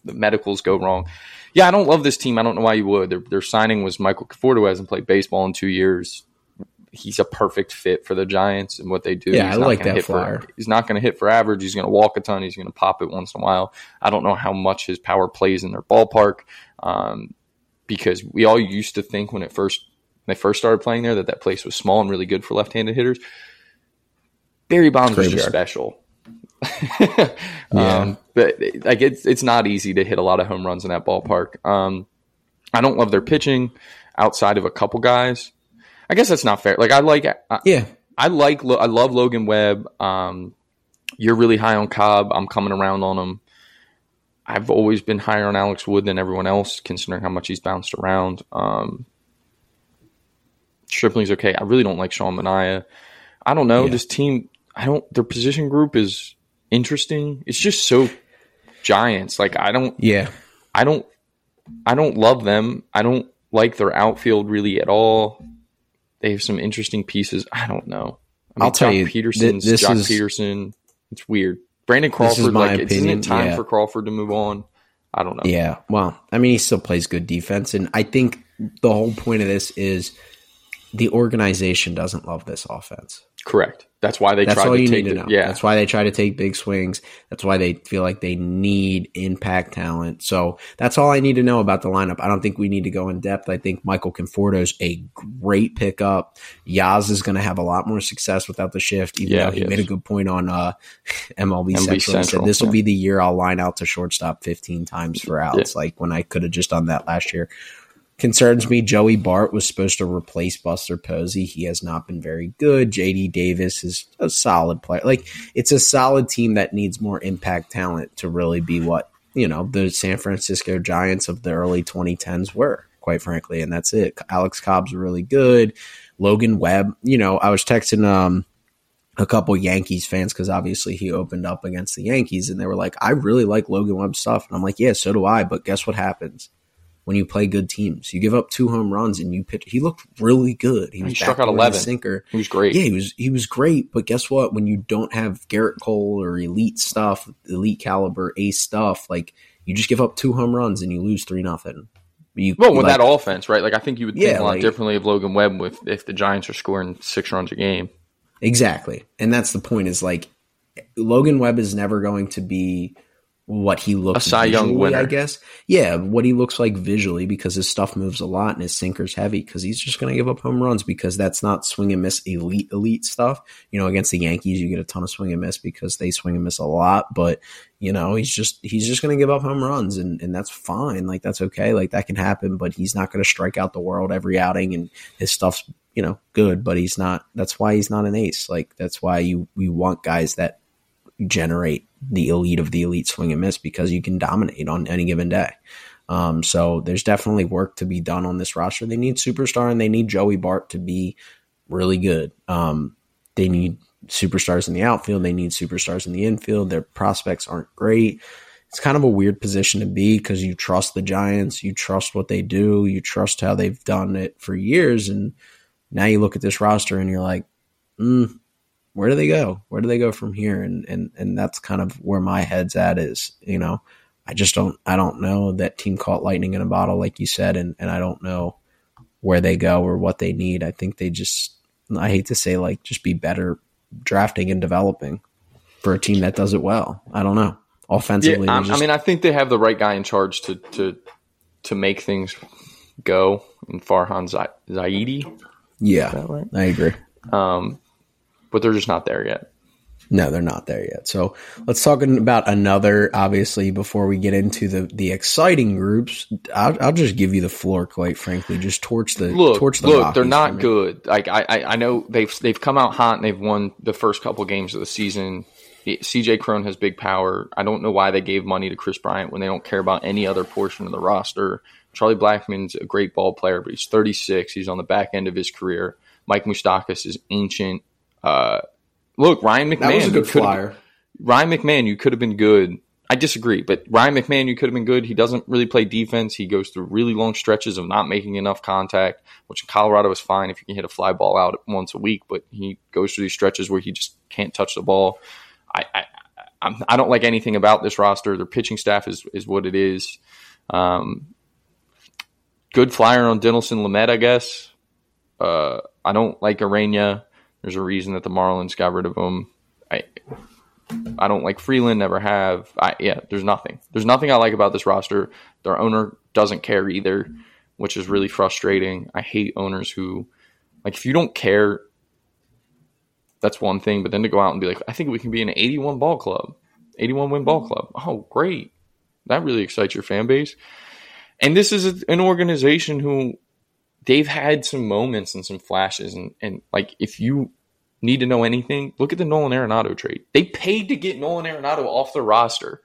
the medicals go wrong. Yeah, I don't love this team. I don't know why you would. Their, their signing was Michael Conforto, who hasn't played baseball in two years. He's a perfect fit for the Giants and what they do. Yeah, he's I not like that flyer. For, he's not going to hit for average. He's going to walk a ton. He's going to pop it once in a while. I don't know how much his power plays in their ballpark um, because we all used to think when it first – when they first started playing there, that that place was small and really good for left-handed hitters. Barry Bonds was just special. yeah. um, but like it's it's not easy to hit a lot of home runs in that ballpark. Um, I don't love their pitching outside of a couple guys. I guess that's not fair. Like I like, I, yeah, I like, I love Logan Webb. Um, you're really high on Cobb. I'm coming around on him. I've always been higher on Alex Wood than everyone else, considering how much he's bounced around. Um, Stripling's okay. I really don't like Sean Manaea. I don't know. Yeah. This team, I don't, their position group is interesting. It's just so Giants. Like, I don't, yeah, I don't, I don't love them. I don't like their outfield really at all. They have some interesting pieces. I don't know. I mean, I'll tell John you, Peterson's th- this Jock is, Peterson. It's weird. Brandon Crawford, like, opinion. Isn't it time yeah. for Crawford to move on? I don't know. Yeah. Well, I mean, he still plays good defense. And I think the whole point of this is, the organization doesn't love this offense. Correct. That's why they try to take it. Yeah. That's why they try to take big swings. That's why they feel like they need impact talent. So that's all I need to know about the lineup. I don't think we need to go in depth. I think Michael Conforto's a great pickup. Yaz is going to have a lot more success without the shift. Even yeah, though he, he made a good point on uh, M L B, M L B Central. Central. He said, this will yeah. be the year I'll line out to shortstop fifteen times for outs, yeah. like when I could have just done that last year. Concerns me, Joey Bart was supposed to replace Buster Posey. He has not been very good. J D Davis is a solid player. Like, it's a solid team that needs more impact talent to really be what, you know, the San Francisco Giants of the early twenty tens were, quite frankly, and that's it. Alex Cobb's really good. Logan Webb, you know, I was texting um, a couple Yankees fans because obviously he opened up against the Yankees, and they were like, I really like Logan Webb's stuff. And I'm like, yeah, so do I, but guess what happens? When you play good teams, you give up two home runs and you pitch. He looked really good. He, was he struck out eleven. Sinker. He was great. Yeah, he was he was great. But guess what? When you don't have Garrett Cole or elite stuff, elite caliber ace stuff, like you just give up two home runs and you lose three nothing. You, well, with like, that offense, right? Like I think you would think yeah, a lot like, differently of Logan Webb with if the Giants are scoring six runs a game. Exactly, and that's the point. Is like Logan Webb is never going to be. What he looks like. A Cy Young winner. I guess. Yeah, what he looks like visually because his stuff moves a lot and his sinker's heavy because he's just going to give up home runs because that's not swing and miss elite, elite stuff. You know, against the Yankees, you get a ton of swing and miss because they swing and miss a lot. But, you know, he's just he's just going to give up home runs and, and that's fine. Like, that's okay. Like, that can happen, but he's not going to strike out the world every outing and his stuff's, you know, good, but he's not. That's why he's not an ace. Like, that's why you, you want guys that generate the elite of the elite swing and miss because you can dominate on any given day. Um, so there's definitely work to be done on this roster. They need superstar and they need Joey Bart to be really good. Um, they need superstars in the outfield. They need superstars in the infield. Their prospects aren't great. It's kind of a weird position to be because you trust the Giants, you trust what they do, you trust how they've done it for years. And now you look at this roster and you're like, hmm, where do they go? Where do they go from here? And, and, and that's kind of where my head's at is, you know, I just don't, I don't know. That team caught lightning in a bottle, like you said, and, and I don't know where they go or what they need. I think they just, I hate to say like, just be better drafting and developing for a team that does it well. I don't know. offensively. Yeah, I, just, I mean, I think they have the right guy in charge to to, to make things go in Farhan Zaidi. Yeah, is that right? I agree. Um, but they're just not there yet. No, they're not there yet. So let's talk about another, obviously, before we get into the, the exciting groups. I'll, I'll just give you the floor, quite frankly. Just torch the look. Torch the look, they're not good. Like I, I know they've they've come out hot and they've won the first couple games of the season. C J Cron has big power. I don't know why they gave money to Chris Bryant when they don't care about any other portion of the roster. Charlie Blackman's a great ball player, but he's thirty-six. He's on the back end of his career. Mike Moustakas is ancient. Uh, look, Ryan McMahon. That was a good flyer. Ryan McMahon, you could have been good. I disagree, but Ryan McMahon, you could have been good. He doesn't really play defense. He goes through really long stretches of not making enough contact, which in Colorado is fine if you can hit a fly ball out once a week, but he goes through these stretches where he just can't touch the ball. I, I I don't like anything about this roster. Their pitching staff is, is what it is. Um, good flyer on Denelson Lamet, I guess. Uh, I don't like Arena. There's a reason that the Marlins got rid of him. I I don't like Freeland. Never have. I yeah. There's nothing. There's nothing I like about this roster. Their owner doesn't care either, which is really frustrating. I hate owners who, like, if you don't care. That's one thing, but then to go out and be like, I think we can be an eighty-one ball club, eighty-one win ball club. Oh, great. That really excites your fan base. And this is a, an organization who they've had some moments and some flashes. And, and like, if you need to know anything, look at the Nolan Arenado trade. They paid to get Nolan Arenado off the roster.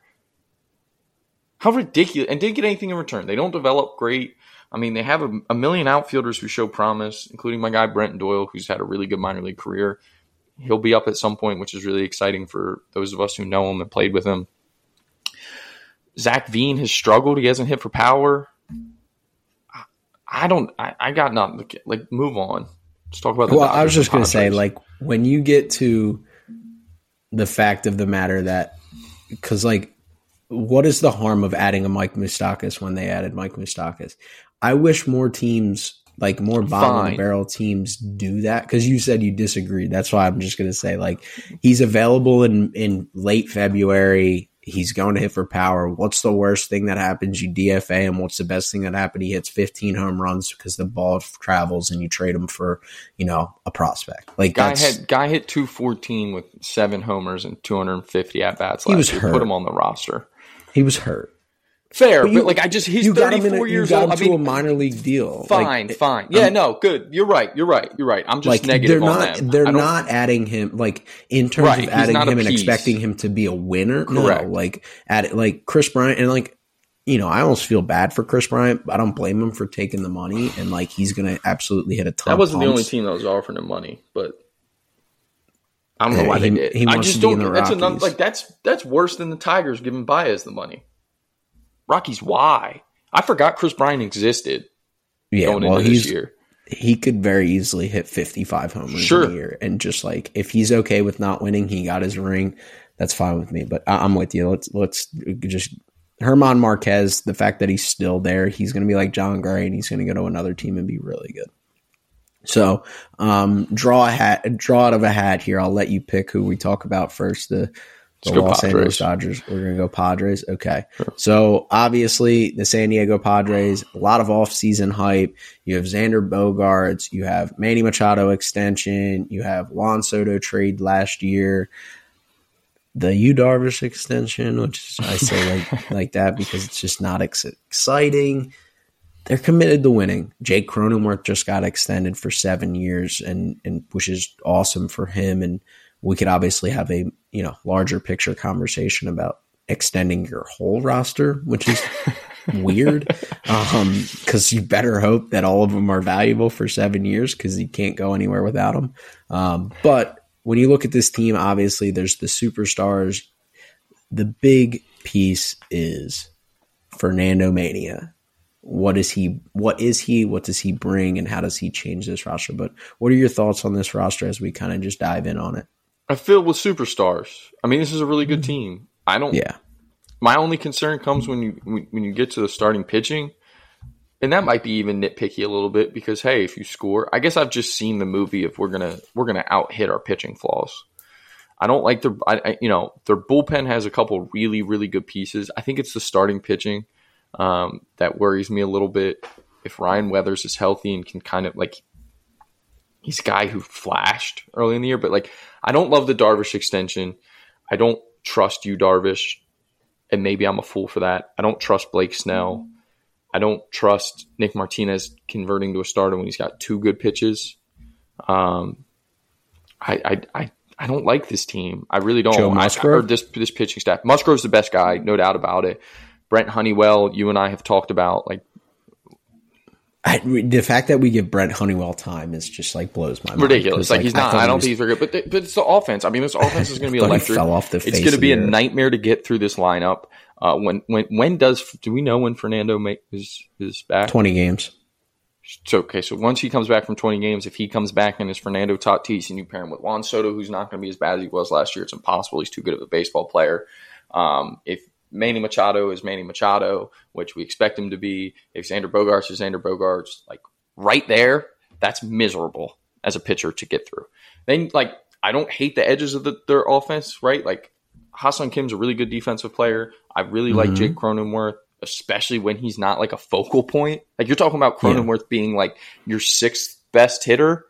How ridiculous. And didn't get anything in return. They don't develop great. I mean, they have a, a million outfielders who show promise, including my guy, Brenton Doyle, who's had a really good minor league career. He'll be up at some point, which is really exciting for those of us who know him and played with him. Zach Veen has struggled. He hasn't hit for power. I, I don't – I got nothing. Like, move on. Let's talk about the – Well, I was just going to say, like, when you get to the fact of the matter that – because, like, what is the harm of adding a Mike Moustakas when they added Mike Moustakas? I wish more teams – like more bottom barrel teams do that, because you said you disagreed. That's why I'm just going to say, like, he's available in, in late February. He's going to hit for power. What's the worst thing that happens? You D F A him. What's the best thing that happened? He hits fifteen home runs because the ball travels and you trade him for, you know, a prospect. Like, guy had guy hit two fourteen with seven homers and two hundred fifty at bats. He was hurt. Put him on the roster. He was hurt. Fair, but, you, but like I just, he's thirty-four a, years old. I mean, a minor league deal. Fine, like, fine. Yeah, um, no, good. You're right. You're right. You're right. I'm just like, negative they're on not, them. They're not adding him, like, in terms right, of adding him and expecting him to be a winner. Correct. No, like, at, like, Chris Bryant, and, like, you know, I almost feel bad for Chris Bryant. I don't blame him for taking the money, and, like, he's going to absolutely hit a ton. That wasn't the only team that was offering him money, but I don't know why he, they did. He I just don't. That's another, like, that's that's worse than the Tigers giving Baez the money. Rockies, why? I forgot Chris Bryant existed. Yeah, going well, into this year. He could very easily hit fifty-five homers sure. in a year, and just like if he's okay with not winning, he got his ring. That's fine with me. But I- I'm with you. Let's let's just Germán Marquez. The fact that he's still there, he's going to be like John Gray, and he's going to go to another team and be really good. So um, draw a hat, draw out of a hat here. I'll let you pick who we talk about first. The The Los Angeles Dodgers. We're going to go Padres. Okay. Sure. So, obviously, the San Diego Padres, a lot of off-season hype. You have Xander Bogaerts. You have Manny Machado extension. You have Juan Soto trade last year. The Yu Darvish extension, which I say like, like that because it's just not ex- exciting. They're committed to winning. Jake Cronenworth just got extended for seven years, and, and which is awesome for him. And we could obviously have a, you know, larger picture conversation about extending your whole roster, which is weird because um, you better hope that all of them are valuable for seven years because you can't go anywhere without them. Um, but when you look at this team, obviously there's the superstars. The big piece is Fernando Mania. What is he? What is he? What does he bring? And how does he change this roster? But what are your thoughts on this roster as we kind of just dive in on it? I feel with superstars. I mean, this is a really good team. I don't. Yeah. My only concern comes when you when you get to the starting pitching, and that might be even nitpicky a little bit because hey, if you score, I guess I've just seen the movie of we're gonna we're gonna out hit our pitching flaws. I don't like their, I, I, you know, their bullpen has a couple really, really good pieces. I think it's the starting pitching um, that worries me a little bit. If Ryan Weathers is healthy and can kind of like, he's a guy who flashed early in the year, but like, I don't love the Darvish extension. I don't trust you, Darvish. And maybe I'm a fool for that. I don't trust Blake Snell. I don't trust Nick Martinez converting to a starter when he's got two good pitches. Um, I, I, I, I don't like this team. I really don't. Joe Musgrove? I heard this this pitching staff. Musgrove's the best guy, no doubt about it. Brent Honeywell, you and I have talked about like I, the fact that we give Brent Honeywell time is just like blows my mind. Ridiculous. Like, like he's not. I, I don't he was, think he's very good. But the, but it's the offense. I mean, this offense is going to be electric. Fell off the face it's going to be a nightmare to get through this lineup. Uh, when when when does do we know when Fernando make is is back? Twenty games. So, okay, so once he comes back from twenty games, if he comes back and is Fernando Tatis and you pair him with Juan Soto, who's not going to be as bad as he was last year, it's impossible. He's too good of a baseball player. Um, if Manny Machado is Manny Machado, which we expect him to be, if Xander Bogaerts is Xander Bogaerts, like right there, that's miserable as a pitcher to get through. Then, like, I don't hate the edges of the, their offense, right? Like, Ha-Sung Kim's a really good defensive player. I really mm-hmm. like Jake Cronenworth, especially when he's not like a focal point. Like you're talking about Cronenworth yeah. being like your sixth best hitter.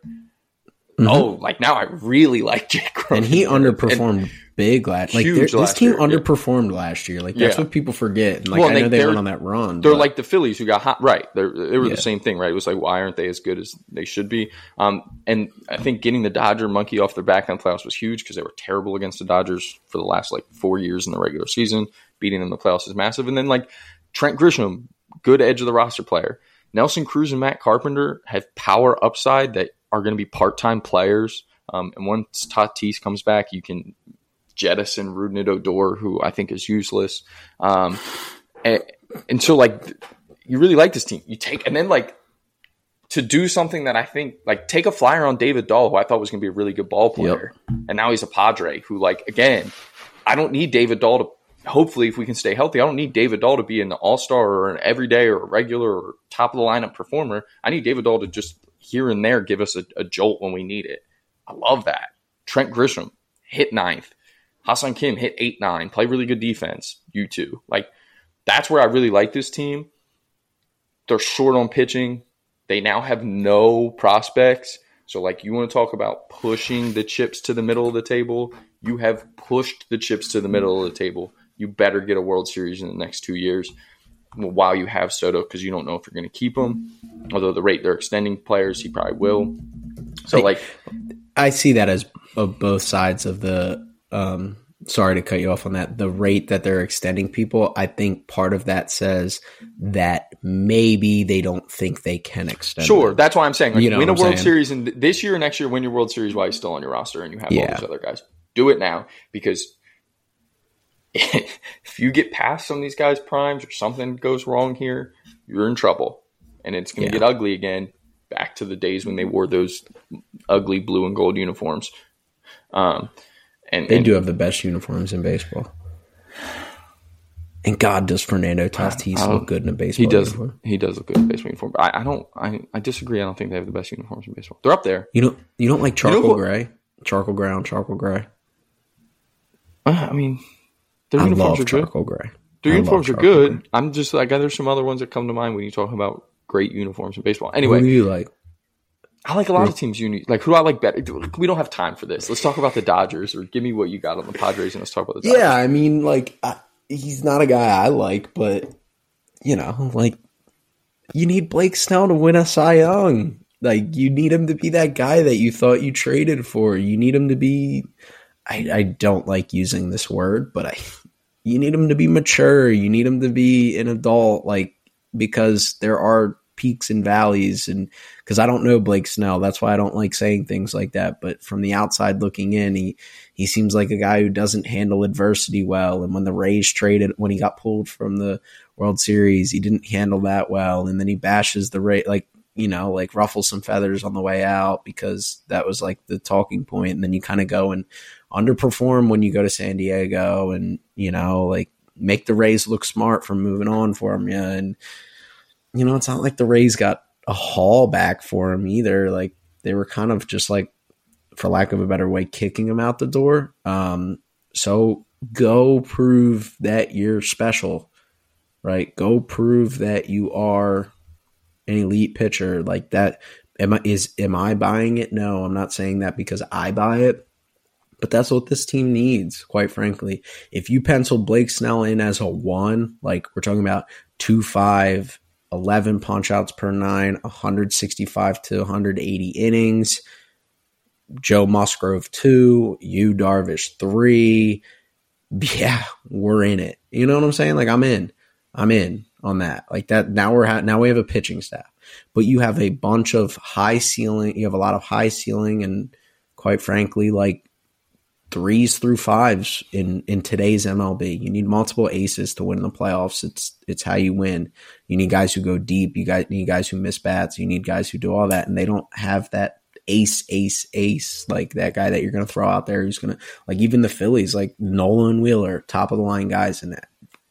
Mm-hmm. Oh, like now I really like Jake Cronenworth. And he underperformed and big last like huge last this team year, underperformed yeah. last year. Like that's yeah. what people forget. And like well, and I know they, they went on that run. They're but. like the Phillies who got hot. Right. They're, they were yeah. the same thing, right? It was like, why aren't they as good as they should be? Um, and I think getting the Dodger monkey off their back in the playoffs was huge because they were terrible against the Dodgers for the last like four years in the regular season. Beating them in the playoffs is massive. And then like, Trent Grisham, good edge of the roster player. Nelson Cruz and Matt Carpenter have power upside that are going to be part-time players. Um, and once Tatis comes back, you can jettison Rougned Odor, who I think is useless. Um, and, and so, like, you really like this team. You take – and then, like, to do something that I think – like, take a flyer on David Dahl, who I thought was going to be a really good ball player. Yep. And now he's a Padre who, like, again, I don't need David Dahl to – hopefully, if we can stay healthy, I don't need David Dahl to be an all-star or an everyday or a regular or top-of-the-lineup performer. I need David Dahl to just here and there give us a, a jolt when we need it. I love that. Trent Grisham hit ninth. Ha-Sung Kim hit eight nine. Play really good defense, you two. Like, that's where I really like this team. They're short on pitching. They now have no prospects. So, like, you want to talk about pushing the chips to the middle of the table? You have pushed the chips to the middle of the table. You better get a World Series in the next two years while you have Soto because you don't know if you're going to keep him. Although the rate they're extending players, he probably will. So, I, like, I see that as of both sides of the. Um, sorry to cut you off on that. The rate that they're extending people, I think part of that says that maybe they don't think they can extend. Sure, them. That's why I'm saying like, you know win a World saying? Series and this year and next year. Win your World Series while you're still on your roster and you have yeah. all these other guys. Do it now because. If you get past some of these guys' primes or something goes wrong here, you're in trouble. And it's going to yeah. get ugly again, back to the days when they wore those ugly blue and gold uniforms. Um, and They and, do have the best uniforms in baseball. And God, does Fernando Tatis look good in a baseball he does, uniform. He does look good in a baseball uniform. I, I don't. I, I disagree. I don't think they have the best uniforms in baseball. They're up there. You don't, you don't like charcoal you know gray? Charcoal ground, charcoal gray? Uh, I mean... Their I uniforms love are charcoal good. Gray. Their I uniforms are good. Gray. I'm just like there's some other ones that come to mind when you talk about great uniforms in baseball. Anyway, who do you like? I like a lot Real. Of teams. You need like who do I like better? We don't have time for this. Let's talk about the Dodgers, or give me what you got on the Padres, and let's talk about the Dodgers. Yeah, I mean, like I, he's not a guy I like, but you know, like you need Blake Snell to win a Cy Young. Like you need him to be that guy that you thought you traded for. You need him to be. I, I don't like using this word, but I, you need him to be mature. You need him to be an adult, like because there are peaks and valleys, and because I don't know Blake Snell, that's why I don't like saying things like that. But from the outside looking in, he he seems like a guy who doesn't handle adversity well. And when the Rays traded, when he got pulled from the World Series, he didn't handle that well, and then he bashes the Rays, like. You know, like ruffle some feathers on the way out because that was like the talking point. And then you kind of go and underperform when you go to San Diego and, you know, like make the Rays look smart from moving on for him. Yeah. And, you know, it's not like the Rays got a haul back for him either. Like they were kind of just like for lack of a better way, kicking him out the door. Um, so go prove that you're special, right? Go prove that you are an elite pitcher like that. Am I, is, am I buying it? No, I'm not saying that because I buy it, but that's what this team needs, quite frankly. If you pencil Blake Snell in as a one, like we're talking about two five, eleven punch outs per nine, one sixty-five to one eighty innings, Joe Musgrove two, Yu Darvish three. Yeah, we're in it. You know what I'm saying? Like I'm in, I'm in on that. Like that. Now we're ha- now we have a pitching staff, but you have a bunch of high ceiling. You have a lot of high ceiling, and quite frankly, like threes through fives in in today's M L B. You need multiple aces to win the playoffs. It's it's how you win. You need guys who go deep. You guys need guys who miss bats. You need guys who do all that, and they don't have that. Ace, ace, ace, like that guy that you're going to throw out there who's going to, like, even the Phillies, like Nolan Wheeler, top of the line guys in that.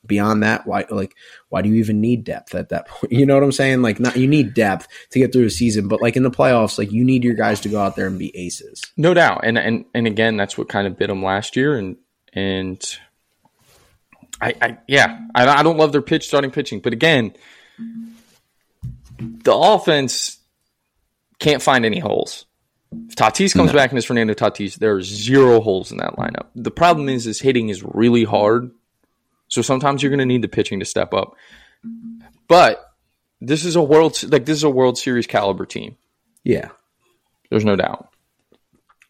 Beyond that, why, like, why do you even need depth at that point? You know what I'm saying? Like, not, you need depth to get through a season, but like in the playoffs, like you need your guys to go out there and be aces. No doubt. And, and, and again, that's what kind of bit them last year. And, and I, I yeah, I, I don't love their pitch, starting pitching, but again, the offense can't find any holes. If Tatis comes no. back and is Fernando Tatis, there are zero holes in that lineup. The problem is, is hitting is really hard. So sometimes you're going to need the pitching to step up. But this is a world, like this is a World Series caliber team. Yeah, there's no doubt.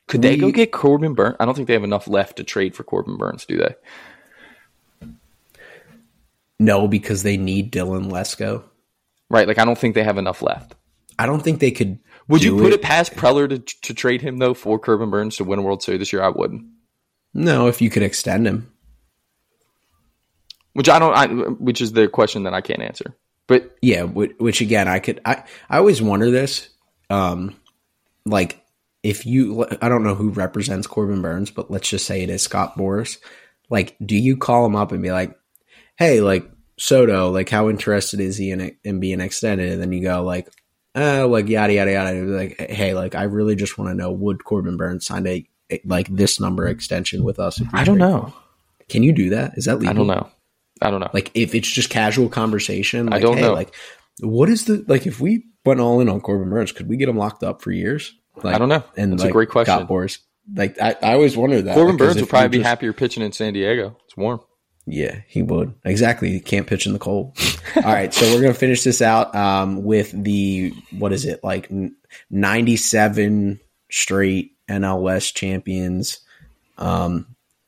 Could we, they go get Corbin Burnes? I don't think they have enough left to trade for Corbin Burnes, do they? No, because they need Dylan Lesko. Right, like I don't think they have enough left. I don't think they could. Would you put it, it past Preller to, to trade him, though, for Corbin Burnes to win a World Series this year? I wouldn't. No, if you could extend him. Which I don't. I, which is the question that I can't answer. But yeah, which again, I could. I, I always wonder this. Um, like if you, I don't know who represents Corbin Burnes, but let's just say it is Scott Boras. Like, do you call him up and be like, "Hey, like Soto, like how interested is he in in being extended?" And then you go like. Uh, like yada yada yada. Like, hey, like I really just want to know, would Corbin Burnes sign a, a like this number extension with us? I don't know. One? Can you do that? Is that legal? I don't know. I don't know. Like if it's just casual conversation, like, I don't hey, know. Like what is the like if we went all in on Corbin Burnes, could we get him locked up for years? Like, I don't know. And that's like, a great question. Boras. Like I, I always wondered that. Corbin Burnes would probably be just, happier pitching in San Diego. It's warm. Yeah, he would. Exactly. He can't pitch in the cold. All right, so we're going to finish this out um, with the, what is it, like ninety-seven straight N L West champions, um,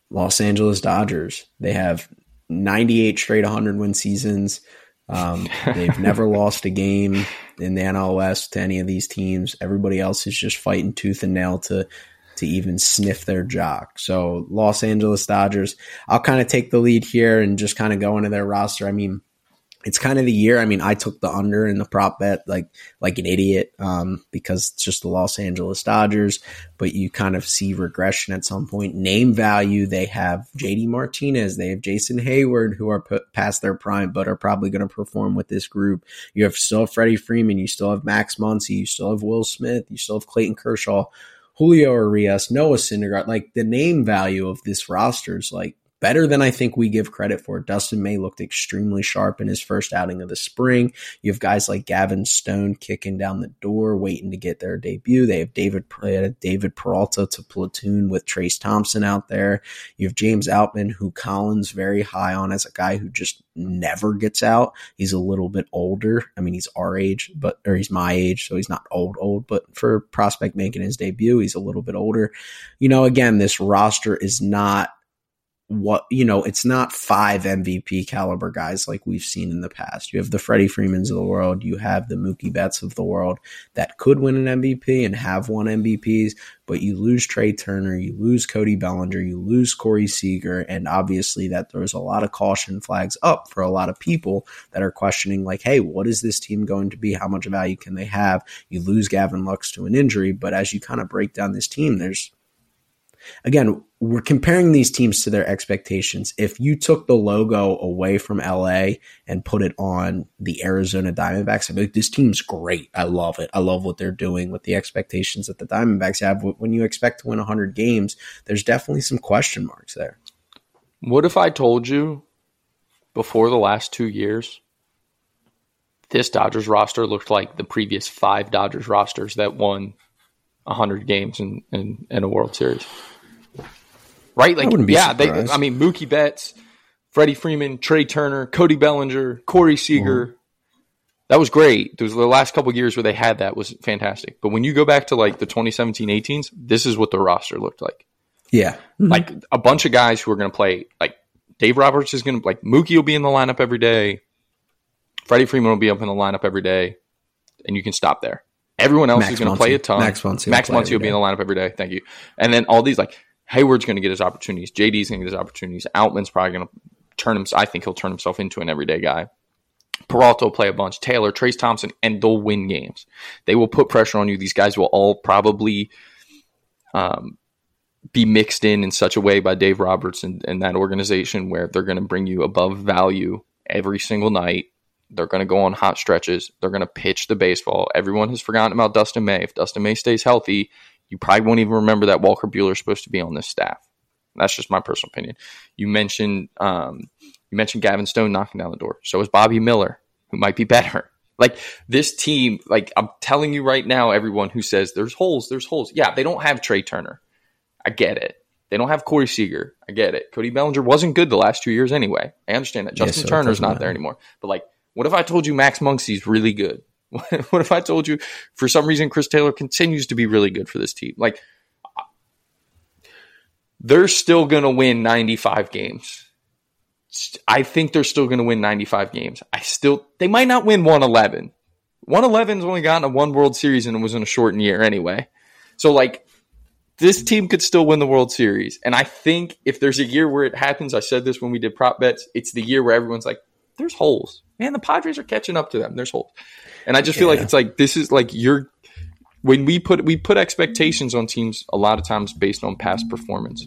Los Angeles Dodgers. They have ninety-eight straight one hundred win seasons. Um, they've never lost a game in the N L West to any of these teams. Everybody else is just fighting tooth and nail to – to even sniff their jock. So Los Angeles Dodgers, I'll kind of take the lead here and just kind of go into their roster. I mean, it's kind of the year. I mean, I took the under in the prop bet like like an idiot um, because it's just the Los Angeles Dodgers, but you kind of see regression at some point. Name value, they have J D Martinez. They have Jason Hayward, who are put past their prime but are probably going to perform with this group. You have still Freddie Freeman. You still have Max Muncy. You still have Will Smith. You still have Clayton Kershaw. Julio Arias, Noah Syndergaard, like the name value of this roster is like better than I think we give credit for. Dustin May looked extremely sharp in his first outing of the spring. You have guys like Gavin Stone kicking down the door, waiting to get their debut. They have David, uh, David Peralta to platoon with Trayce Thompson out there. You have James Outman, who Colin's very high on as a guy who just never gets out. He's a little bit older. I mean, he's our age, but or he's my age, so he's not old, old, but for prospect making his debut, he's a little bit older. You know, again, this roster is not what, you know, it's not five M V P caliber guys like we've seen in the past. You have the Freddie Freemans of the world. You have the Mookie Betts of the world that could win an M V P and have won M V Ps, but you lose Trea Turner, you lose Cody Bellinger, you lose Corey Seager, and obviously that throws a lot of caution flags up for a lot of people that are questioning, like, hey, what is this team going to be? How much value can they have? You lose Gavin Lux to an injury, but as you kind of break down this team, there's, again, we're comparing these teams to their expectations. If you took the logo away from L A and put it on the Arizona Diamondbacks, I'd be like, this team's great. I love it. I love what they're doing with the expectations that the Diamondbacks have. When you expect to win one hundred games, there's definitely some question marks there. What if I told you before the last two years, this Dodgers roster looked like the previous five Dodgers rosters that won one hundred games in, in, in a World Series? Right? Like, yeah, they, I mean, Mookie Betts, Freddie Freeman, Trea Turner, Cody Bellinger, Corey Seager. Mm-hmm. That was great. Those the last couple of years where they had that was fantastic. But when you go back to like the twenty seventeen eighteens, this is what the roster looked like. Yeah. Mm-hmm. Like a bunch of guys who are going to play, like Dave Roberts is going to, like Mookie will be in the lineup every day. Freddie Freeman will be up in the lineup every day. And you can stop there. Everyone else Max is going to play a ton. Max Muncy Max Muncy will be in the lineup every day. Thank you. And then all these like, Hayward's going to get his opportunities. J D's going to get his opportunities. Outman's probably going to turn himself. I think he'll turn himself into an everyday guy. Peralta will play a bunch. Taylor, Trayce Thompson, and they'll win games. They will put pressure on you. These guys will all probably um, be mixed in in such a way by Dave Roberts and, and that organization where they're going to bring you above value every single night. They're going to go on hot stretches. They're going to pitch the baseball. Everyone has forgotten about Dustin May. If Dustin May stays healthy, you probably won't even remember that Walker Buehler is supposed to be on this staff. That's just my personal opinion. You mentioned um, you mentioned Gavin Stone knocking down the door. So is Bobby Miller, who might be better. Like this team, like I'm telling you right now, everyone who says there's holes, there's holes. Yeah, they don't have Trea Turner. I get it. They don't have Corey Seager. I get it. Cody Bellinger wasn't good the last two years anyway. I understand that. Justin yeah, so Turner's not matter. there anymore. But like, what if I told you Max Muncy's really good? What if I told you, for some reason, Chris Taylor continues to be really good for this team? Like, they're still going to win ninety-five games. I think they're still going to win ninety-five games. I still, they might not win one eleven. one eleven's only gotten a one World Series, and it was in a shortened year anyway. So, like, this team could still win the World Series. And I think if there's a year where it happens, I said this when we did prop bets, it's the year where everyone's like, there's holes. Man, the Padres are catching up to them. There's holes. And I just feel yeah. like it's like this is like you're when we put we put expectations on teams a lot of times based on past performance.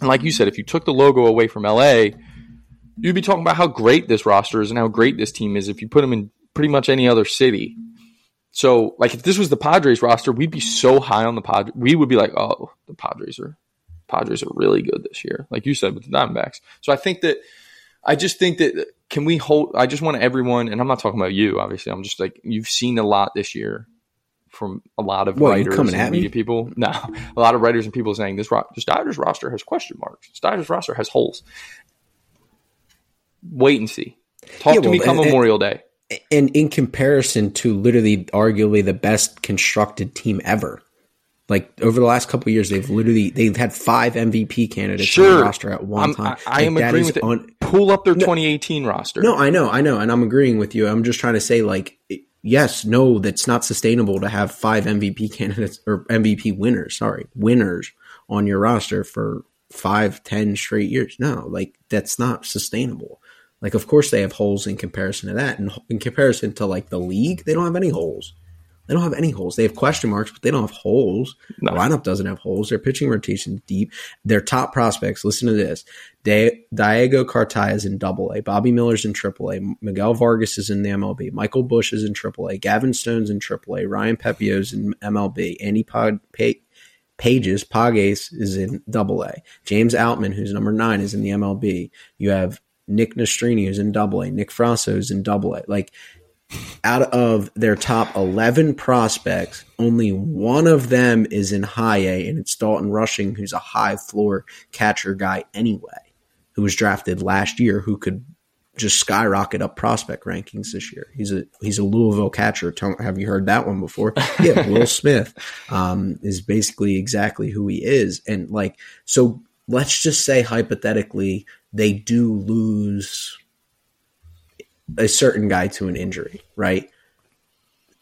And like you said, if you took the logo away from L A, you'd be talking about how great this roster is and how great this team is if you put them in pretty much any other city. So like if this was the Padres roster, we'd be so high on the Padres. We would be like, oh, the Padres are Padres are really good this year. Like you said with the Diamondbacks. So I think that I just think that can we hold – I just want everyone – and I'm not talking about you, obviously. I'm just like you've seen a lot this year from a lot of what, writers and media me? people. No, a lot of writers and people saying this, ro- this Dodgers roster has question marks. This Dodgers roster has holes. Wait and see. Talk yeah, to well, me come and, Memorial Day. And in comparison to literally arguably the best constructed team ever. Like over the last couple of years, they've literally they've had five M V P candidates sure. on the roster at one I'm, time. I, I like am agreeing with un- it. Pull up their no, twenty eighteen roster. No, I know, I know, and I'm agreeing with you. I'm just trying to say, like, yes, no, that's not sustainable to have five M V P candidates or M V P winners, sorry, winners on your roster for five, ten straight years. No, like that's not sustainable. Like, of course, they have holes in comparison to that, and in comparison to like the league, they don't have any holes. They don't have any holes. They have question marks, but they don't have holes. No. The lineup doesn't have holes. Their pitching rotation is deep. Their top prospects, listen to this. Di- Diego Cartaya is in double A. Bobby Miller's in triple A. Miguel Vargas is in the M L B. Michael Bush is in triple A. Gavin Stone's in triple A. Ryan Pepio's in M L B. Andy Pod- pa- Pages, Pages is in double A. James Outman, who's number nine, is in the M L B. You have Nick Nastrini, who's in double A. Nick Frasso is in double A. Like, out of their top eleven prospects, only one of them is in high A, and it's Dalton Rushing, who's a high floor catcher guy anyway, who was drafted last year, who could just skyrocket up prospect rankings this year. He's a he's a Louisville catcher. Tell, have you heard that one before? Yeah, Will Smith um, is basically exactly who he is. And like, so let's just say hypothetically they do lose a certain guy to an injury, right?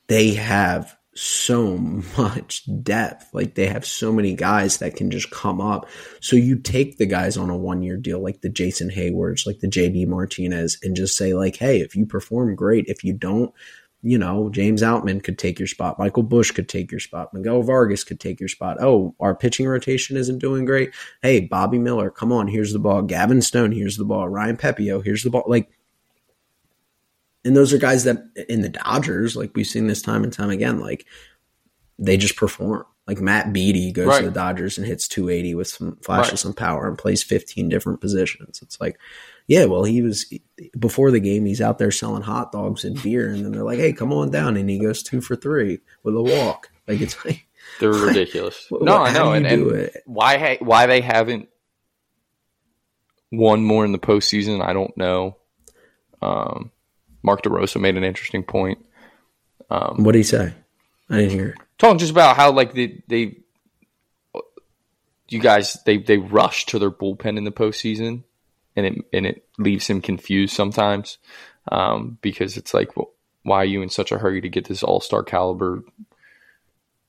They have so much depth. Like they have so many guys that can just come up. So you take the guys on a one-year deal, like the Jason Haywards, like the J D Martinez, and just say like, hey, if you perform great, if you don't, you know, James Outman could take your spot. Michael Bush could take your spot. Miguel Vargas could take your spot. Oh, our pitching rotation isn't doing great. Hey, Bobby Miller, come on, here's the ball. Gavin Stone, here's the ball. Ryan Pepio, here's the ball. Like, and those are guys that in the Dodgers, like we've seen this time and time again, like they just perform. Like Matt Beattie goes right. to the Dodgers and hits two eighty with some flashes, right. some power, and plays fifteen different positions. It's like, yeah, well, he was before the game. He's out there selling hot dogs and beer, and then they're like, "Hey, come on down!" And he goes two for three with a walk. Like it's like they're ridiculous. Like, no, what, I know, and, and why ha- why they haven't won more in the postseason, I don't know. Um, Mark DeRosa made an interesting point. Um, what did he say? I didn't hear it. Talking just about how like they, they you guys they they rush to their bullpen in the postseason, and it and it leaves him confused sometimes um, because it's like, well, why are you in such a hurry to get this all-star caliber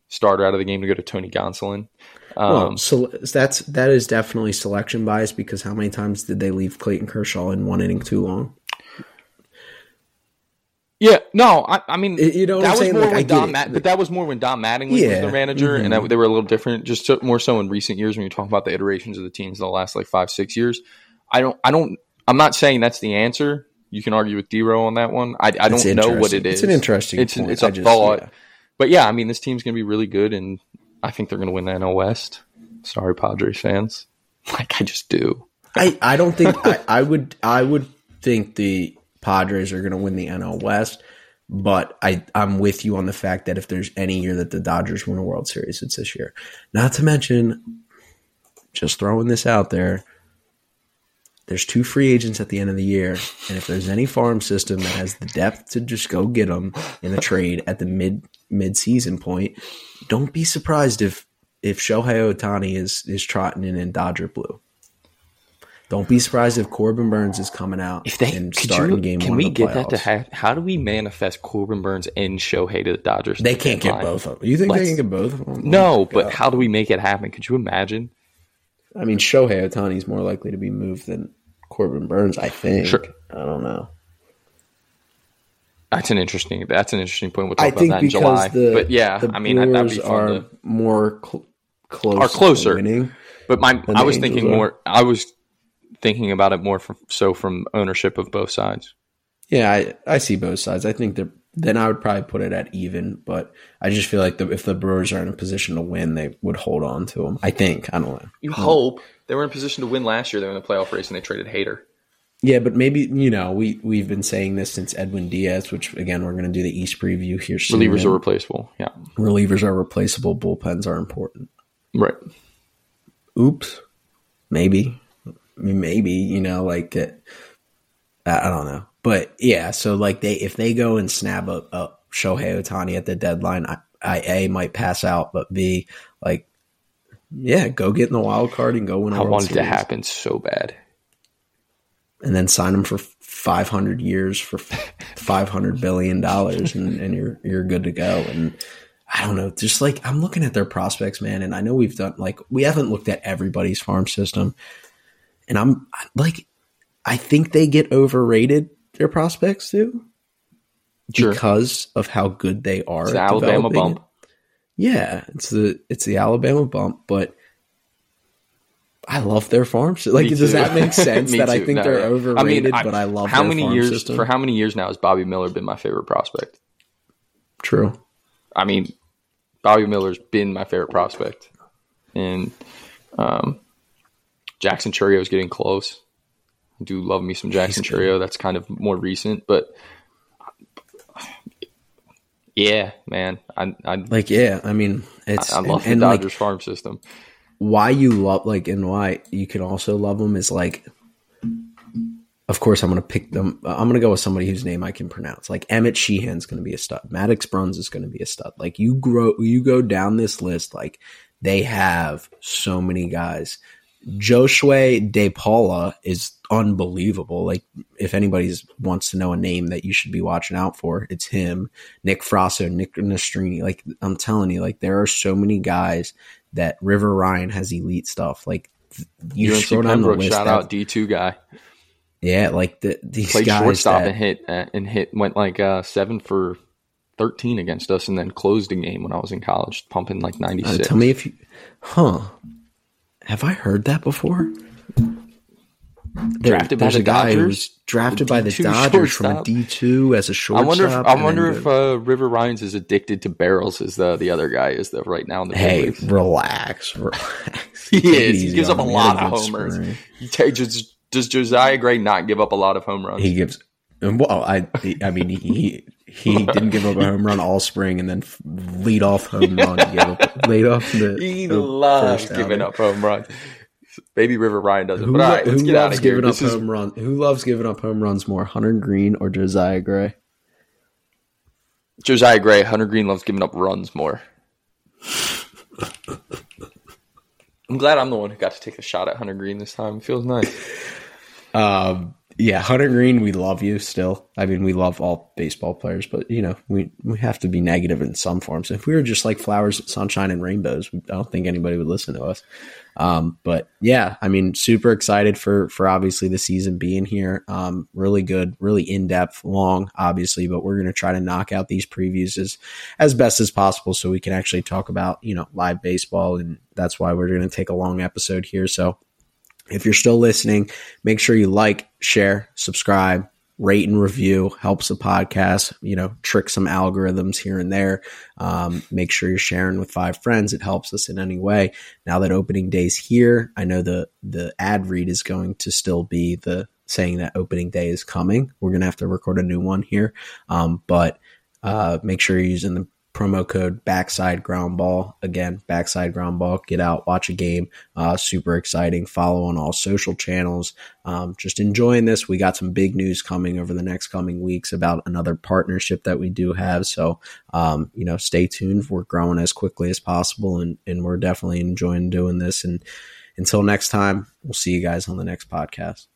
starter out of the game to go to Tony Gonsolin? Um, well, so that's that is definitely selection bias, because how many times did they leave Clayton Kershaw in one inning too long? Yeah, no, I, I mean, you know, that was more like, when Don Matt, but that was more when Don Mattingly yeah. was the manager, mm-hmm. and that, they were a little different. Just to, more so in recent years, when you're talking about the iterations of the teams in the last like five, six years. I don't, I don't, I'm not saying that's the answer. You can argue with D-Row on that one. I, I don't know what it is. It's an interesting. It's an, it's a just, thought, yeah. But yeah, I mean, this team's gonna be really good, and I think they're gonna win the N L West. Sorry, Padres fans. Like I just do. I, I don't think I, I would. I would think the Padres are going to win the N L West, but I, I'm with you on the fact that if there's any year that the Dodgers win a World Series, it's this year. Not to mention, just throwing this out there, there's two free agents at the end of the year, and if there's any farm system that has the depth to just go get them in the trade at the mid, mid-season point, don't be surprised if if Shohei Ohtani is, is trotting in in Dodger blue. Don't be surprised if Corbin Burnes is coming out if they, and starting you, game can one we of the get playoffs. That to have, how do we manifest Corbin Burnes and Shohei to the Dodgers? They can't get line? Both of them. You think Let's, they can get both of them? No, oh, but how do we make it happen? Could you imagine? I mean, Shohei Ohtani is more likely to be moved than Corbin Burnes, I think. Sure. I don't know. That's an interesting. That's an interesting point. We'll talk I about think that in July. The, but yeah, the I mean, that'd be fun. Are to, more cl- close are closer. Winning but my, I was thinking are. more. I was. thinking about it more from, so from ownership of both sides. Yeah, I, I see both sides. I think they're then I would probably put it at even, but I just feel like the, if the Brewers are in a position to win, they would hold on to them. I think. I don't know. You hope. They were in a position to win last year. They were in the playoff race and they traded Hader. Yeah, but maybe, you know, we, we've been saying this since Edwin Diaz, which, again, we're going to do the East preview here soon. Relievers are replaceable, yeah. Relievers are replaceable. Bullpens are important. Right. Oops. Maybe. I mean, maybe, you know, like, uh, I don't know. But, yeah, so, like, they if they go and snap up, up Shohei Ohtani at the deadline, I, I, A, might pass out, but B, like, yeah, go get in the wild card and go win a World Series. I want it to happen so bad. And then sign them for five hundred years for five hundred billion dollars, and, and you're you're good to go. And I don't know, just, like, I'm looking at their prospects, man, and I know we've done, like, we haven't looked at everybody's farm system. And I'm like, I think they get overrated, their prospects do, sure. because of how good they are. It's the Alabama bump. It. Yeah, it's the it's the Alabama bump. But I love their farm system. Like, does that make sense? that too. I think no, they're yeah. overrated, I mean, I, but I love how their many farm years system. For how many years now has Bobby Miller been my favorite prospect? True. I mean, Bobby Miller's been my favorite prospect, and um. Jackson Churio is getting close. I do love me some Jackson Churio. That's kind of more recent, but yeah, man. I, I like, yeah. I mean, it's I, I love and, the and Dodgers like, farm system. Why you love like, and why you can also love them is like, of course, I'm going to pick them. I'm going to go with somebody whose name I can pronounce. Like Emmett Sheehan's going to be a stud. Maddox Bruns is going to be a stud. Like you grow, you go down this list. Like they have so many guys. Josue De Paula is unbelievable. Like, if anybody wants to know a name that you should be watching out for, it's him. Nick Frasso, Nick Nastrini. Like, I'm telling you, like, there are so many guys that River Ryan has elite stuff. Like, you scroll down the list. Shout out D two guy. Yeah, like the, these Played guys. Played shortstop that, and hit uh, and hit went like uh, seven for thirteen against us and then closed a game when I was in college, pumping like ninety-six. Uh, tell me if you, huh? Have I heard that before? There, drafted by the a guy who was drafted by the Dodgers shortstop. From a D two as a shortstop. I wonder if, I wonder if uh, River Rines is addicted to barrels as the the other guy is the, right now. In the hey, leagues. relax, relax. He is. He gives up a lot of homers. Does, does Josiah Gray not give up a lot of home runs? He gives. Well, I I mean he he didn't give up a home run all spring, and then lead off home run. He gave up, laid off the. He the loves giving outing. up home runs. Maybe River Ryan doesn't, who, but all right, let's get out of here. Up this home is... run, who loves giving up home runs more, Hunter Green or Josiah Gray? Josiah Gray. Hunter Green loves giving up runs more. I'm glad I'm the one who got to take a shot at Hunter Green this time. It feels nice. um, yeah, Hunter Green, we love you still. I mean, we love all baseball players, but, you know, we, we have to be negative in some forms. If we were just like flowers, sunshine, and rainbows, I don't think anybody would listen to us. Um, but yeah, I mean, super excited for, for obviously the season being here. Um, really good, really in-depth, long, obviously, but we're going to try to knock out these previews as, as best as possible so we can actually talk about, you know, live baseball. And that's why we're going to take a long episode here. So if you're still listening, make sure you like, share, subscribe, rate and review, helps the podcast, you know, trick some algorithms here and there. Um, make sure you're sharing with five friends. It helps us in any way. Now that opening day's here, I know the, the ad read is going to still be the saying that opening day is coming. We're going to have to record a new one here. Um, but uh, make sure you're using the promo code Backside Ground Ball. Again, Backside Ground Ball. Get out, watch a game. Uh, super exciting. Follow on all social channels. Um, just enjoying this. We got some big news coming over the next coming weeks about another partnership that we do have. So, um, you know, stay tuned. We're growing as quickly as possible, and, and we're definitely enjoying doing this. And until next time, we'll see you guys on the next podcast.